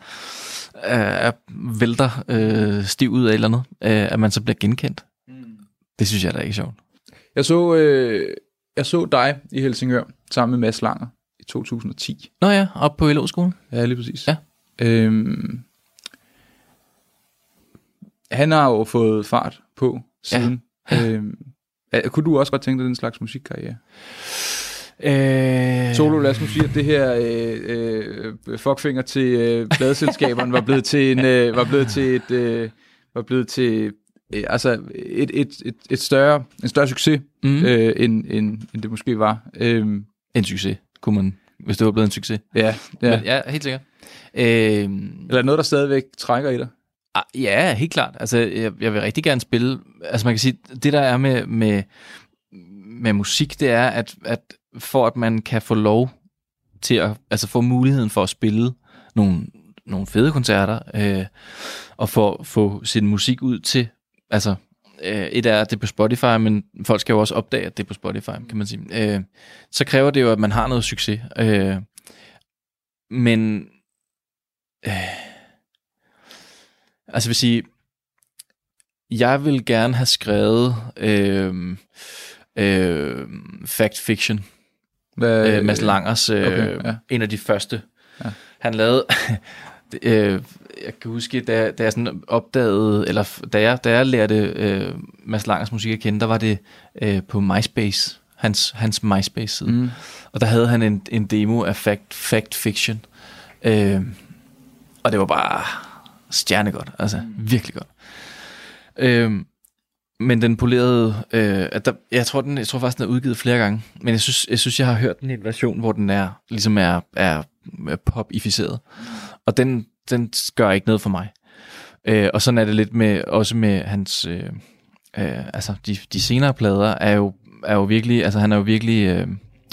øh, vælter øh, stiv ud af eller andet, øh, at man så bliver genkendt. Mm. Det synes jeg da ikke er sjovt. Jeg så øh, jeg så dig i Helsingør sammen med Mads Langer i to tusind og ti. Nå ja, op på L O-skolen. Ja, lige præcis. Ja. Øhm, han har jo fået fart på siden. Ja. Øhm, kunne du også godt tænke dig den slags musikkarriere? Øh... Solo, lad os nu sige, at det her øh, øh, fuckfinger til øh, pladeselskaberne var blevet til en, øh, var blevet til et øh, var blevet til øh, altså et et et et større en større succes mm. øh, end, end end det måske var øh, en succes kunne man, hvis det var blevet en succes. Ja, ja, men, ja helt sikkert. Øh... Eller noget der stadigvæk trækker i dig. Ah, ja, helt klart. Altså, jeg, jeg vil rigtig gerne spille. Altså, man kan sige, det der er med med med musik, det er at at for at man kan få lov til at, altså få muligheden for at spille nogle, nogle fede koncerter, øh, og for få sin musik ud til, altså øh, et er det på Spotify, men folk skal jo også opdage, at det er på Spotify, kan man sige. Øh, så kræver det jo, at man har noget succes. Øh, men, øh, altså jeg vil sige, jeg vil gerne have skrevet øh, øh, Fact Fiction. Hvad, øh, Mads Langers, øh, okay, ja. En af de første. Ja. Han lavede, øh, jeg kan huske, da, da jeg sådan opdagede, eller da jeg, da jeg lærte øh, Mads Langers musik at kende, der var det øh, på MySpace, hans, hans MySpace-side. Mm. Og der havde han en, en demo af Fact, Fact Fiction. Øh, og det var bare stjernegodt, altså mm. virkelig godt. Øh, Men den polerede, øh, at der, jeg tror den, jeg tror faktisk den er udgivet flere gange, men jeg synes, jeg synes jeg har hørt den en version, hvor den er ligesom er er popificeret, og den den gør ikke noget for mig. Øh, og sådan er det lidt med også med hans, øh, øh, altså de de senere plader er jo er jo virkelig, altså han er jo virkelig øh,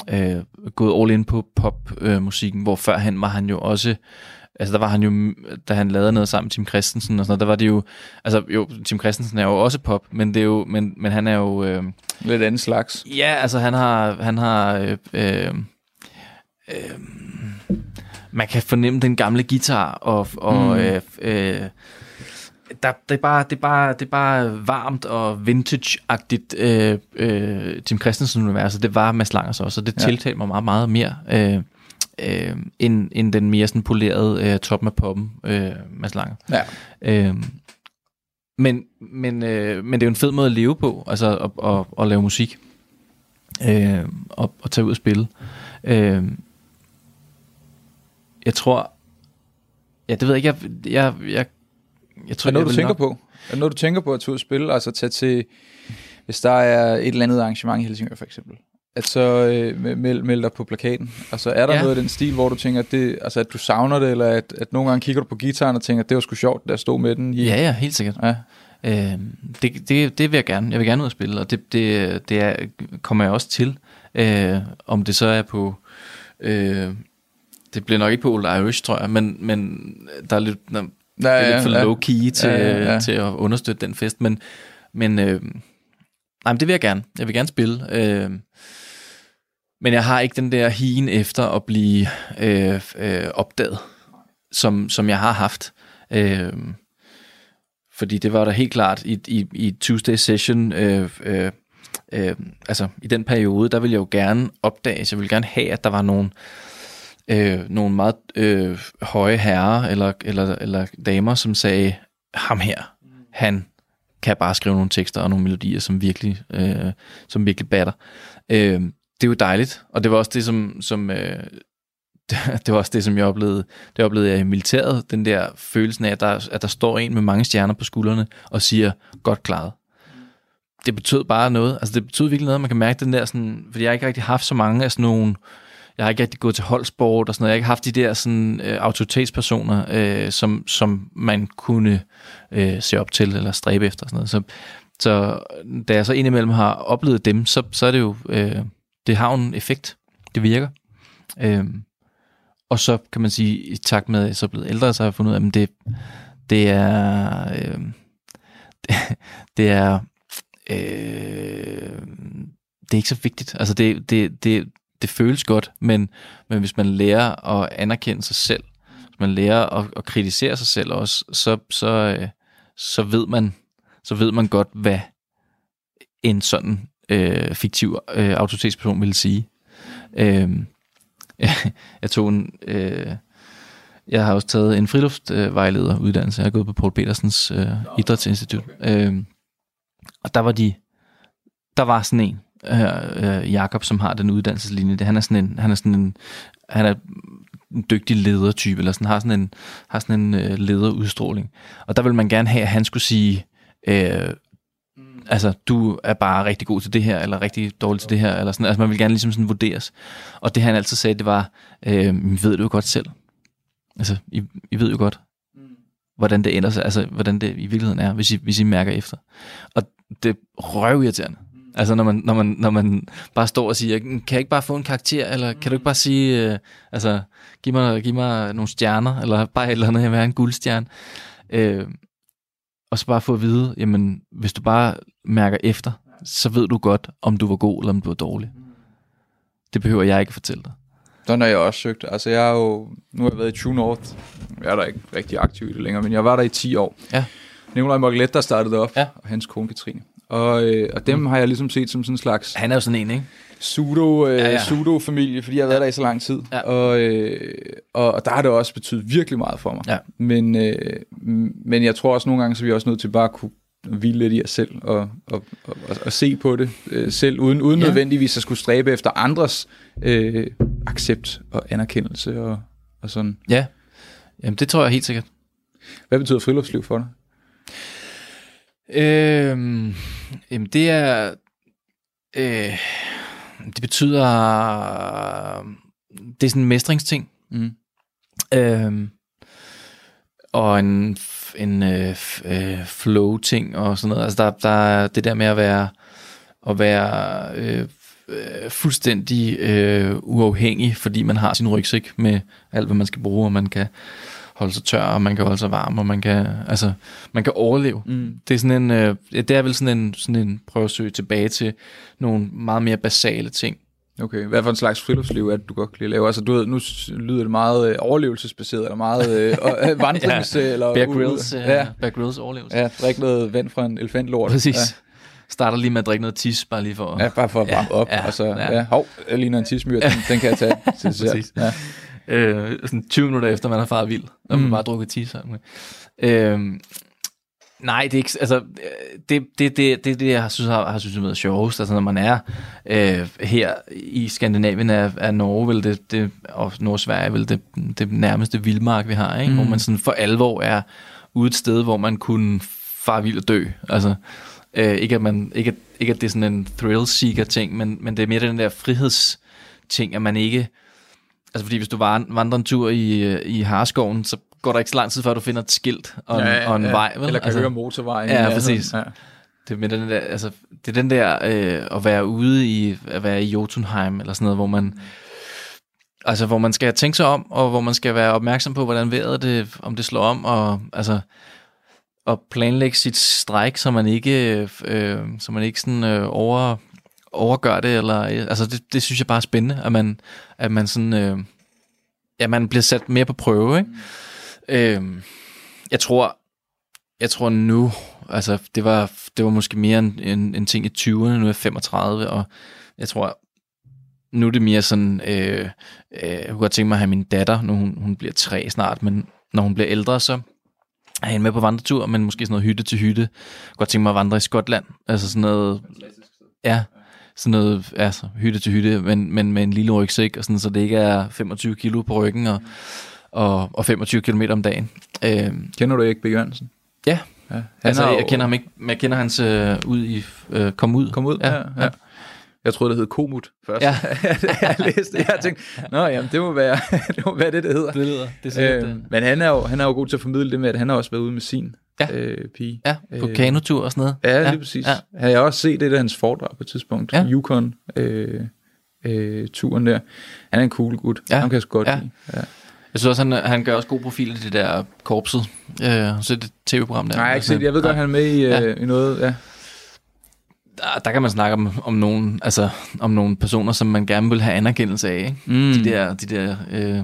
øh, gået all in på popmusikken, øh, hvor førhen var han jo også. Altså der var han jo, da han lavede noget sammen med Tim Christensen og sådan noget, der var det jo, altså jo, Tim Christensen er jo også pop, men det er jo, men, men han er jo... Øh, lidt anden slags. Ja, altså han har, han har øh, øh, øh, man kan fornemme den gamle guitar, og, og mm. øh, øh, der, det, er bare, det, er bare, det er bare varmt og vintage-agtigt øh, øh, Tim Christensen-universet, det var Mads Langer så også, og det ja. tiltalte mig meget, meget mere... Øh, Øh, end, end den mere sådan polerede øh, toppen af poppen, øh, Mads Langer. Ja. Øh, men, men, øh, men det er jo en fed måde at leve på, altså at, at, at, at lave musik, øh, og at tage ud og spille. Øh, jeg tror, ja, det ved jeg ikke, jeg, jeg, jeg, jeg tror... Er noget, jeg du tænker nok... på? Er noget, du tænker på at tage ud og spille, altså tage til, hvis der er et eller andet arrangement i Helsingør for eksempel? At så øh, meld, meld dig på plakaten. Og så er der ja. noget af den stil, hvor du tænker, at, det, altså, at du savner det, eller at, at nogle gange kigger du på gitaren og tænker, at det var sgu sjovt, der stod med den i... Ja, ja, helt sikkert. Ja. Øh, det, det, det vil jeg gerne. Jeg vil gerne ud og spille, og det, det, det er, kommer jeg også til. Øh, om det så er på... Øh, det bliver nok ikke på Old Irish, tror jeg, men, men der er lidt, der, ja, ja, det er lidt for ja. low-key til, ja, ja, ja. til at understøtte den fest, men... men øh, nej, men det vil jeg gerne. Jeg vil gerne spille. Øh, men jeg har ikke den der hien efter at blive øh, øh, opdaget, som, som jeg har haft. Øh, fordi det var da helt klart i, i, i Tuesday Session, øh, øh, øh, altså i den periode, der ville jeg jo gerne opdages. Jeg ville gerne have, at der var nogle, øh, nogle meget øh, høje herrer eller, eller, eller damer, som sagde, ham her, han kan bare skrive nogle tekster og nogle melodier, som virkelig, øh, som virkelig batter. Øh, det er jo dejligt, og det var også det, som, som øh, det var også det, som jeg oplevede. Det oplevede jeg i militæret, den der følelsen af, at der, at der står en med mange stjerner på skuldrene og siger, godt klaret. Det betød bare noget, altså det betød virkelig noget, man kan mærke den der sådan, fordi jeg har ikke rigtig haft så mange af sådan nogle, jeg har ikke rigtig gået til holdsport og sådan noget. Jeg har ikke haft de der sådan øh, autoritetspersoner, øh, som, som man kunne øh, se op til eller stræbe efter og sådan noget. Så, så da jeg så indimellem har oplevet dem, så, så er det jo, øh, det har en effekt. Det virker. Øh, og så kan man sige, i takt med, at jeg så er blevet ældre, så har jeg fundet ud af, at det, det er... Øh, det, det er... Øh, det er ikke så vigtigt. Altså det... det, det det føles godt, men, men hvis man lærer at anerkende sig selv, hvis man lærer at, at kritisere sig selv også, så, så, så, ved man, så ved man godt, hvad en sådan øh, fiktiv øh, autoritetsperson ville sige. Øh, jeg, jeg tog en... Øh, jeg har også taget en friluftvejlederuddannelse. Jeg har gået på Poul Petersens øh, idrætsinstitut. Okay. Øh, og der var de... Der var sådan en, øh, Jakob, som har den uddannelseslinje. Det, han er sådan en... Han er sådan en... Han er en dygtig ledertype, eller sådan, har sådan en, har sådan en øh, lederudstråling. Og der ville man gerne have, at han skulle sige... Øh, altså, du er bare rigtig god til det her, eller rigtig dårlig til det her, eller sådan. Altså, man vil gerne ligesom sådan vurderes. Og det han altid sagde, det var, øh, ved du jo godt selv. Altså, I, I ved jo godt, hvordan det ændrer sig, altså, hvordan det i virkeligheden er, hvis I, hvis I mærker efter. Og det røvirriterende. Altså, når man, når, man, når man bare står og siger, kan jeg ikke bare få en karakter, eller kan du ikke bare sige, øh, altså, giv mig, giv mig nogle stjerner, eller bare et eller andet, jeg vil have en guldstjerne. Øh, Og så bare få at vide, jamen, hvis du bare mærker efter, så ved du godt, om du var god eller om du var dårlig. Det behøver jeg ikke at fortælle dig. Sådan har jeg også søgt. Altså, jeg har jo... Nu har jeg været i True North. Jeg er der ikke rigtig aktiv i det længere, men jeg var der i ti år. Ja. Nikolaj Mokkelet, der startede det op, ja. Og hans kone Katrine. Og, øh, og dem mm. har jeg ligesom set som sådan en slags... Han er jo sådan en, ikke? Pseudo, øh, ja, ja. Pseudo-familie, fordi jeg har været ja. Der i så lang tid. Ja. Og, øh, og, og der har det også betydet virkelig meget for mig. Ja. Men, øh, men jeg tror også nogle gange, så vi er også nødt til bare at kunne hvile lidt i os selv, og, og, og, og se på det øh, selv, uden, uden ja. Nødvendigvis at skulle stræbe efter andres øh, accept og anerkendelse og, og sådan. Ja, jamen, det tror jeg helt sikkert. Hvad betyder friluftsliv for dig? Øhm, jamen det er øh, det betyder det er sådan en mestringsting mm. øhm, og en en øh, øh, flow ting og sådan noget, altså der der er det der med at være at være øh, fuldstændig øh, uafhængig, fordi man har sin rygsæk med alt hvad man skal bruge, og man kan holde sig tør, og man kan holde sig varm, og man kan, altså, man kan overleve. Mm. Det er sådan en, øh, det er vel sådan en, sådan en prøve at søge tilbage til nogle meget mere basale ting. Okay, hvad for en slags friluftsliv er det, du godt kan lave? Altså, du ved, nu lyder det meget øh, overlevelsesbaseret, eller meget øh, øh, vandrings, ja, eller... Bear Grylls, øh, ja. Bear Grylls overlevelse. Ja, drikke noget vand fra en elefantlort. Præcis. Ja. Starter lige med at drikke noget tis, bare lige for... Ja, bare for at varme ja, op, ja, og så... Ja. Ja. Hov, jeg ligner en tismyr, den, den kan jeg tage. Præcis. Ja. Øh, sådan tyve minutter efter man har faret vild, når man mm. bare drukket tis. Øh, nej, det er ikke, altså det det det det, det jeg synes har, har synes med sjovest, altså når man er øh, her i Skandinavien er, er Norge vel det, det og Nordsverige vel det det nærmeste vildmark vi har, ikke? Mm. Hvor man sådan for alvor er ude et sted, hvor man kunne fare vild og dø. Altså øh, ikke at man ikke at, ikke at det er sådan en thrill seeker ting, men men det er mere den der friheds ting, at man ikke... Altså fordi hvis du vandrer en tur i, i Hareskoven, så går der ikke så lang tid før du finder et skilt og en, ja, ja, og en ja. Vej. Vel? Eller kan altså, høre motorvejen. Ja, ja, præcis. Ja. Det er med den der, altså, det er den der øh, at være ude i, at være i Jotunheim eller sådan noget, hvor man, altså hvor man skal tænke sig om, og hvor man skal være opmærksom på, hvordan vejret det, om det slår om, og altså og planlægge sit stræk, så man ikke, øh, så man ikke sådan øh, over overgør det, eller altså det, det synes jeg bare er spændende, at man at man sådan øh, ja, man bliver sat mere på prøve, ikke? Mm. Øh, jeg tror jeg tror nu, altså det var det var måske mere en, en, en ting i tyverne, nu er jeg femogtredive, og jeg tror nu er det mere sådan øh, øh, jeg kunne godt tænke mig at have min datter, nu hun, hun bliver tre snart, men når hun bliver ældre, så er hende med på vandretur, men måske sådan noget hytte til hytte. Jeg kunne godt tænke mig at vandre i Skotland, altså sådan noget, ja. Sådan noget, altså hytte til hytte, men, men med en lille rygsæk, og sådan, så det ikke er femogtyve kilo på ryggen, og, og, og femogtyve kilometer om dagen. Øhm. Kender du ikke B. Jørgensen? Ja. Ja. Altså, jeg, jeg kender ham ikke, men jeg kender hans øh, ud i, øh, kom ud. Kom ud, ja. ja. ja. Jeg troede, det hed Komut først. Ja. jeg læste det, jeg tænkte, nå jamen, det må være det, må være det, det hedder. Det hedder, det siger øhm, det. Men han er, jo, han er jo god til at formidle det med, at han har også været ude med sin. Ja. Øh, pige. Ja, på øh, kanotur og sådan noget. Ja, lige ja. Præcis. Ja. Har jeg også set det der hans foredrag på et tidspunkt, ja. Yukon øh, øh, turen der. Han er en cool gut. Ja. Han kan jeg sgu godt ja. Lide. Ja. Jeg synes også, han, han gør også god profil i det der korpset. Ja, så det tv-program der. Nej, jeg, ikke set, jeg ved godt, han er med i, ja. øh, i noget. Ja. Der, der kan man snakke om, om, nogen, altså, om nogle personer, som man gerne vil have anerkendelse af. Ikke? Mm. De der, de der øh,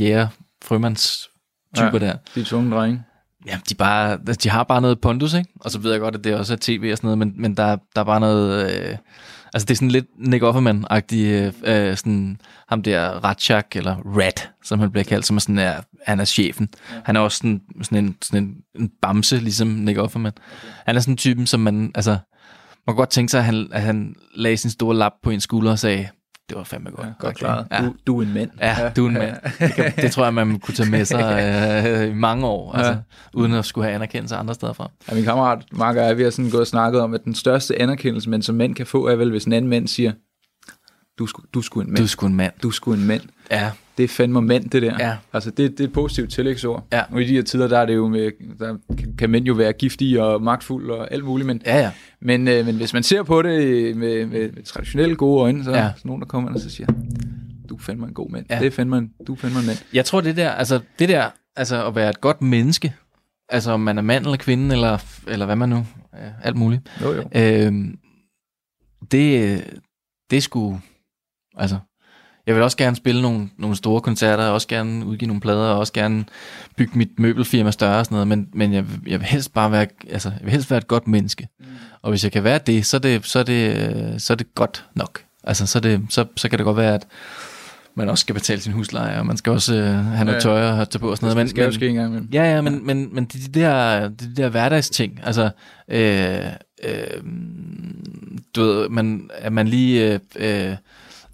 jæger, frømandstyper ja, der. De tunge drenge. Ja, de, bare, de har bare noget pondus, ikke? Og så ved jeg godt, at det også er tv og sådan noget, men, men der, der er bare noget... Øh, altså, det er sådan lidt Nick Offerman-agtig, øh, sådan ham der Ratchak, eller Rat, som han bliver kaldt, som er sådan, er, han er chefen. Ja. Han er også sådan, sådan, en, sådan en, en bamse, ligesom Nick Offerman. Okay. Han er sådan en typen, som man... Altså, man kan godt tænke sig, at han, at han lagde sin store lap på en skulder og sagde, det var fandme godt. Ja, godt klaret. Ja. Du, du er en mand. Ja, du er en mand. Det, kan, det tror jeg, man kunne tage med sig øh, i mange år, altså, ja. Uden at skulle have anerkendelse andre steder fra. Ja, min kammerat, Mark og jeg, vi har sådan gået og snakket om, at den største anerkendelse, man som mænd kan få, er vel, hvis en anden mand siger, du er sgu, du er sgu en mand. Du er sgu en mand. Du er sgu en mand. Ja. Det er fandme mand, det der. Ja. Altså, det, det er et positivt tillægsord. Ja. Og i de her tider, der, er det jo med, der kan mænd jo være giftige og magtfulde og alt muligt. Men, ja, ja. Men, øh, men hvis man ser på det med, med traditionelle gode øjne, så ja. Er nogen, der kommer og så siger, du er fandme en god mand. Ja. Det er fandme en, du er fandme en mand. Jeg tror, det der, altså, det der altså, at være et godt menneske, altså om man er mand eller kvinde, eller, eller hvad man nu, ja, alt muligt. Jo, jo. Øh, det, det er sgu, altså... Jeg vil også gerne spille nogle, nogle store koncerter, og også gerne udgive nogle plader, og også gerne bygge mit møbelfirma større og sådan noget, men, men jeg, jeg vil helst bare være, altså, jeg vil helst være et godt menneske. Mm. Og hvis jeg kan være det, så er det, så er det, så er det godt nok. Altså, så, det, så, så kan det godt være, at man også skal betale sin husleje, og man skal også øh, have noget tøj og tage på og sådan noget. Men, det skal men, jo ske engang imellem. Ja, ja, men, ja. men, men, men de, de, der, de der hverdagsting, altså... Øh, øh, du ved, man, at man lige... Øh, øh,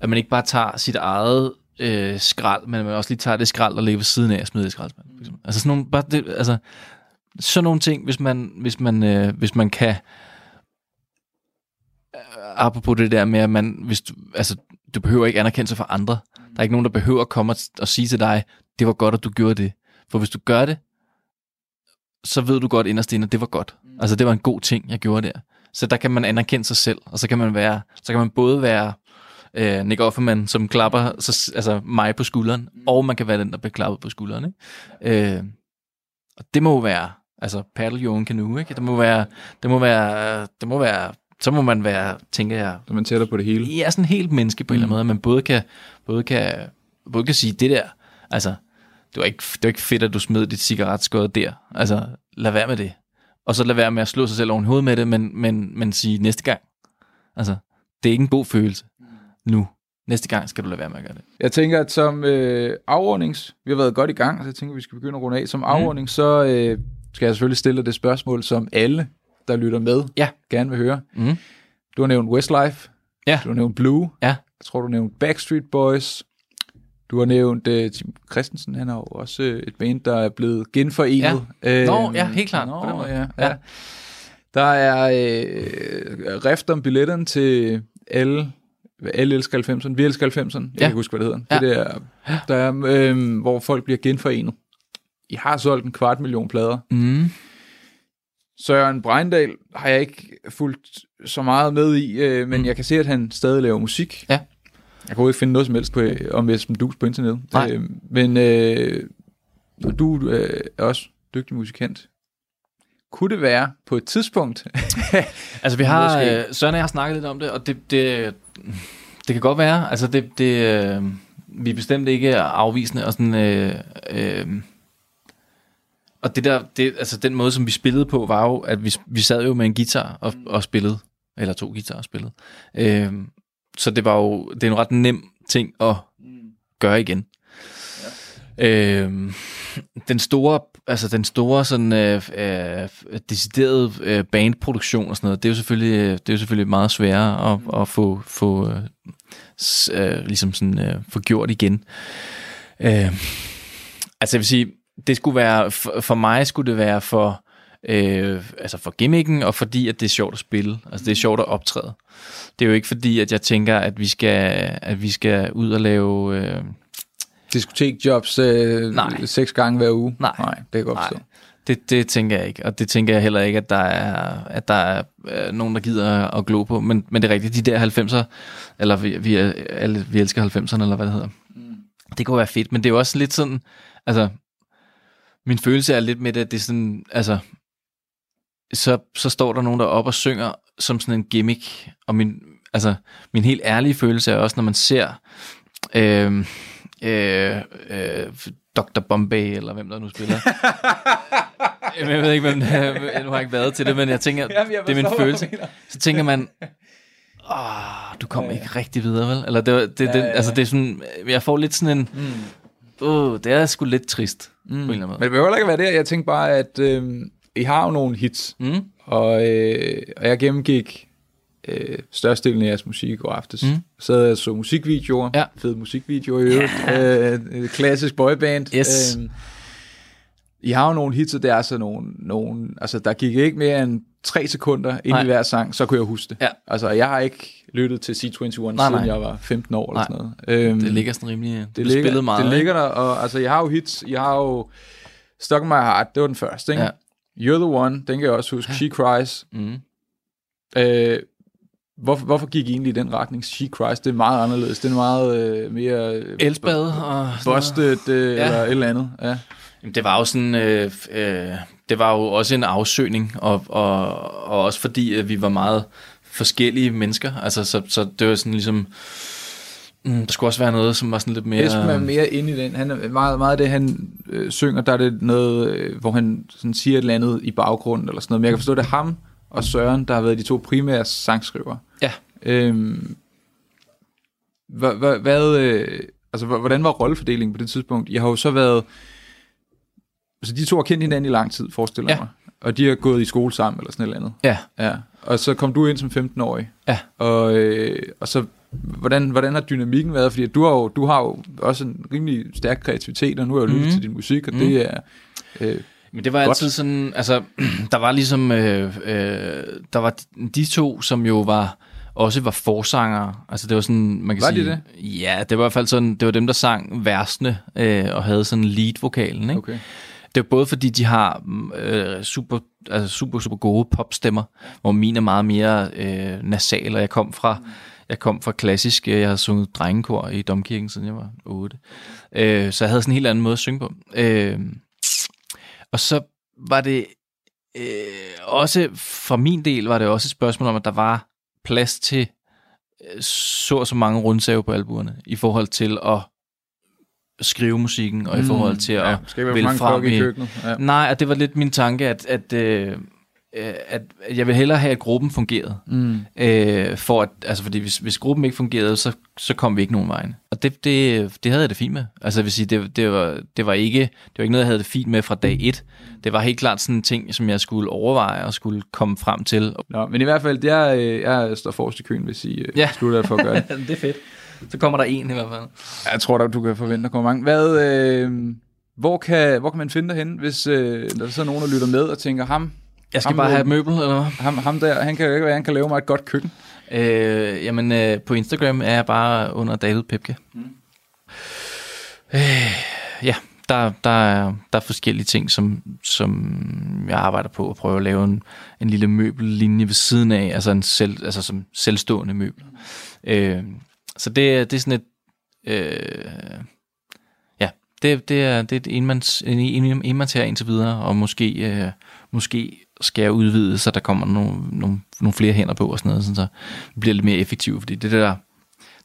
at man ikke bare tager sit eget øh, skrald, men man også lige tager det skrald og lægger ved siden af og smider i skraldspanden. Mm. Altså sådan nogle, bare det, altså sådan nogle ting, hvis man hvis man øh, hvis man kan øh, apropos det der med at man hvis du, altså du behøver ikke anerkendelse fra andre. Mm. Der er ikke nogen der behøver at komme og, og sige til dig, det var godt at du gjorde det. For hvis du gør det, så ved du godt inderst inde, at det var godt. Mm. Altså det var en god ting jeg gjorde der. Så der kan man anerkende sig selv, og så kan man være, så kan man både være Øh, Nick Offerman, som klapper så, altså mig på skulderen, mm. og man kan være den, der bliver klappet på skulderen. Ikke? Øh, og det må være, altså paddle your own canoe, ikke? Det må være, det må være, det må være, så må man være, tænker jeg... Så man tæller på det hele. Ja, sådan helt menneske på en mm. eller anden måde, man både kan, både kan, både kan sige det der, altså, det var ikke, det var ikke fedt, at du smed dit cigaretskod der, altså, lad være med det. Og så lad være med at slå sig selv oven i hovedet med det, men, men, men sige næste gang. Altså, det er ikke en god følelse. Nu. Næste gang skal du lade være med at gøre det. Jeg tænker, at som øh, afordnings, vi har været godt i gang, så jeg tænker, at vi skal begynde at runde af. Som afordning, mm. så øh, skal jeg selvfølgelig stille det spørgsmål, som alle, der lytter med, ja. Gerne vil høre. Mm. Du har nævnt Westlife, ja. Du har nævnt Blue, ja. Jeg tror, du har nævnt Backstreet Boys, du har nævnt øh, Tim Christensen, han har jo også øh, et band, der er blevet genforenet. Ja. Øh, Nå, ja, helt klart. Nå, Nå, ja, ja. Ja. Der er øh, rift om billetten til alle... Alle elsker halvfemserne, vi elsker halvfemserne, jeg ja. Kan ikke huske, hvad det hedder. Ja. Det der, der er, øh, hvor folk bliver genforenet. I har solgt en kvart million plader. Mm. Søren Breindal har jeg ikke fulgt så meget med i, øh, men mm. jeg kan se, at han stadig laver musik. Ja. Jeg kan jo ikke finde noget som helst på, om Esben Dus på internet. Øh, men øh, du øh, er også dygtig musikant. Kunne det være på et tidspunkt? Altså vi har, øh, Søren og jeg har snakket lidt om det, og det... det Det kan godt være, altså det, det øh, vi er bestemt ikke afvisende og sådan øh, øh, og det der, det, altså den måde som vi spillede på var jo, at vi, vi sad jo med en guitar og, og spillede eller to guitarer og spillede, øh, så det var jo, det er en ret nem ting at gøre igen. Ja. Øh, den store, altså den store sådan øh, øh, decideret øh, bandproduktion og sådan noget, det er jo selvfølgelig, det er jo selvfølgelig meget sværere at, mm. at få få øh, s, øh, ligesom sådan øh, få gjort igen. Øh, altså jeg vil sige, det skulle være for, for mig skulle det være for øh, altså for gimmicken og fordi at det er sjovt at spille, altså det er sjovt at optræde. Det er jo ikke fordi at jeg tænker at vi skal at vi skal ud og lave øh, diskotekjobs øh, seks gange hver uge. Nej, Nej det kan godt forstå. Det, det tænker jeg ikke, og det tænker jeg heller ikke, at der er, at der er øh, nogen, der gider at glo på. Men, men det er rigtigt, de der halvfemser, eller vi, vi, er, alle, vi elsker halvfemserne, eller hvad det hedder. Mm. Det kunne være fedt, men det er jo også lidt sådan, altså, min følelse er lidt med det, at det er sådan, altså, så, så står der nogen, der op og synger som sådan en gimmick. Og min, altså, min helt ærlige følelse er også, når man ser... Øh, Øh, øh, doktor Bombay, eller hvem der nu spiller. Jamen, jeg ved ikke, hvem det er. Nu har jeg ikke været til det, men jeg tænker, Jamen, jeg det er min følelse. Så tænker man, åh, du kom ja, ja. ikke rigtig videre, vel? Eller det, det, det, ja, ja, ja. Altså, det er sådan, jeg får lidt sådan en, mm. åh, det er sgu lidt trist, mm. på en eller anden måde. Men det behøver ikke at være det. Jeg tænkte bare, at øh, I har jo nogle hits, mm. og, øh, og jeg gennemgik øh, størstedelen af jeres musik i går aftes. Mm. Så havde jeg så musikvideoer, ja. fede musikvideoer i øvrigt, yeah. øh, klassisk boyband. Yes. Øh, I har jo nogle hits, og der er så nogle, nogle... Altså, der gik ikke mere end tre sekunder ind nej. i hver sang, så kunne jeg huske det. Ja. Altså, jeg har ikke lyttet til C enogtyve, siden nej. jeg var femten år nej. eller sådan noget. Øhm, det ligger sådan rimelig... Det, det ligger, spillet meget. Det ligger der, og altså, jeg har jo hits. Jeg har jo... Stuck in my heart, det var den første, ikke? Ja. You're the one, den kan jeg også huske. Ja. She Cries. Mm. Øh, hvorfor, hvorfor gik I egentlig i den retning? She Cries, det er meget anderledes. Det er meget øh, mere... Elspad og... Busted, øh, ja. eller et eller andet, ja. Det var jo sådan, øh, øh, det var jo også en afsøgning, og, og, og også fordi at vi var meget forskellige mennesker, altså så, så det var sådan ligesom, mm, der skulle også være noget, som var sådan lidt mere... Esben er mere inde i den, han er meget, meget det, han øh, synger, der er det noget, øh, hvor han sådan siger et eller andet i baggrunden, eller sådan noget, men jeg kan forstå, det er ham og Søren, der har været de to primære sangskrivere. Ja. Øhm, hvad, hvad, hvad øh, altså, hvordan var rollefordelingen på det tidspunkt? Jeg har jo så været... Så de to har kendt hinanden i lang tid, forestiller jeg ja. mig. Og de har gået i skole sammen, eller sådan et eller andet. Ja. ja. Og så kom du ind som femten-årig. Ja. Og, øh, og så, hvordan, hvordan har dynamikken været? Fordi du har jo, du har jo også en rimelig stærk kreativitet, og nu har jeg jo lyttet mm. til din musik, og mm. det er øh, Men det var godt. altid sådan, altså, der var ligesom, øh, øh, der var de to, som jo var... også var forsangere, altså det var sådan, man kan var sige... Var det det? Ja, det var i hvert fald sådan, det var dem, der sang versene, øh, og havde sådan lead-vokalen, ikke? Okay. Det er både fordi, de har øh, super, altså super, super gode popstemmer, hvor mine er meget mere øh, nasal, og jeg kom fra... Mm. Jeg kom fra klassisk, jeg havde sunget drengekor i Domkirken, siden jeg var otte. Øh, så jeg havde sådan en helt anden måde at synge på. Øh, og så var det... Øh, også for min del var det også et spørgsmål om, at der var... plads til så og så mange rundsave på albuerne, i forhold til at skrive musikken, og mm, i forhold til ja, at vælge frem i... i ja. Nej, og det var lidt min tanke, at, at, øh, at jeg ville hellere have, at gruppen fungerede. Mm. Øh, for at, altså, fordi hvis, hvis gruppen ikke fungerede, så, så kom vi ikke nogen vejen. Og det, det, det havde jeg det fint med. Altså jeg vil sige, det, det, var, det, var ikke, det var ikke noget, jeg havde det fint med fra dag et. Det var helt klart sådan en ting, som jeg skulle overveje og skulle komme frem til. Nå, men i hvert fald, jeg, jeg står forrest i køen, hvis I ja. slutter for at gøre det. Det er fedt. Så kommer der en i hvert fald. Jeg tror da, du kan forvente, der kommer mange. Hvad, øh, hvor, kan, hvor kan man finde dig henne, hvis øh, der er så nogen, der lytter med og tænker, ham... Jeg skal ham, bare have et møbel, eller hvad? Ham, ham der, han kan jo ikke være, han kan lave mig et godt køkken. Øh, jamen, øh, på Instagram er jeg bare under David Pepke. Mm. Øh, ja, der, der, er, der er forskellige ting, som, som jeg arbejder på at prøve at lave en, en lille møbellinje ved siden af, altså, en selv, altså som selvstående møbel. Øh, så det, det er sådan et... Øh, ja, det, det, er, det er et enmands, en, en, enmands her indtil videre, og måske... Øh, Måske skal jeg udvide, så der kommer nogle, nogle, nogle flere hænder på og sådan noget, sådan så det bliver lidt mere effektivt, fordi det der,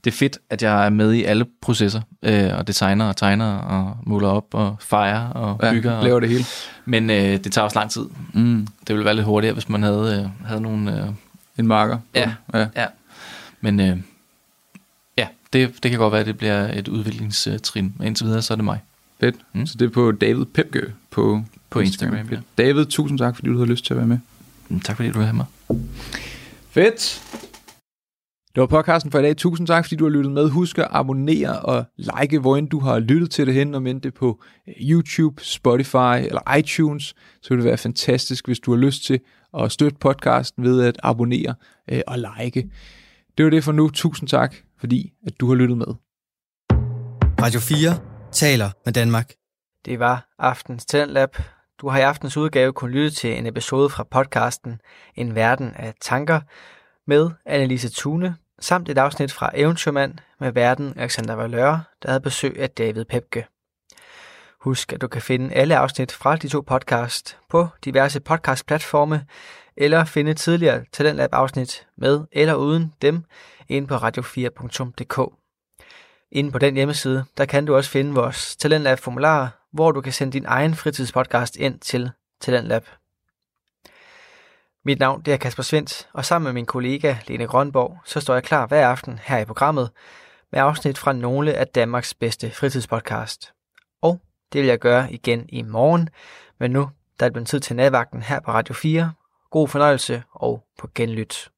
det er fedt, at jeg er med i alle processer, øh, og designer og tegner og måler op og fejrer og ja, bygger. Laver og, det hele. Men øh, det tager også lang tid. Mm. Det ville være lidt hurtigere, hvis man havde, øh, havde nogle... Øh, en marker. Ja, ja. ja. Men øh, ja, det, det kan godt være, at det bliver et udviklingstrin. Indtil videre, så er det mig. Fedt. Mm. Så det er på David Pepke på... På Instagram, Instagram ja. David, tusind tak, fordi du havde lyst til at være med. Tak, fordi du havde med. Fedt. Det var podcasten for i dag. Tusind tak, fordi du har lyttet med. Husk at abonnere og like, hvor end du har lyttet til det hen, om end det på YouTube, Spotify eller iTunes. Så vil det være fantastisk, hvis du har lyst til at støtte podcasten ved at abonnere og like. Det var det for nu. Tusind tak, fordi at du har lyttet med. Radio fire taler med Danmark. Det var aftens Talentlab. Du har i aftens udgave kunnet lytte til en episode fra podcasten En Verden af Tanker med Annelise Thune, samt et afsnit fra Eventyrmand med værten Alexander Valør, der havde besøg af David Pepke. Husk, at du kan finde alle afsnit fra de to podcast på diverse podcastplatforme, eller finde tidligere Talentlab-afsnit med eller uden dem inde på radio fire punktum d k. Inde på den hjemmeside, der kan du også finde vores Talentlab-formularer, hvor du kan sende din egen fritidspodcast ind til Talentlab. Mit navn det er Kasper Svend, og sammen med min kollega Lene Grønborg, så står jeg klar hver aften her i programmet med afsnit fra nogle af Danmarks bedste fritidspodcast. Og det vil jeg gøre igen i morgen, men nu der er det blevet tid til natvagten her på Radio fire. God fornøjelse og på genlyt.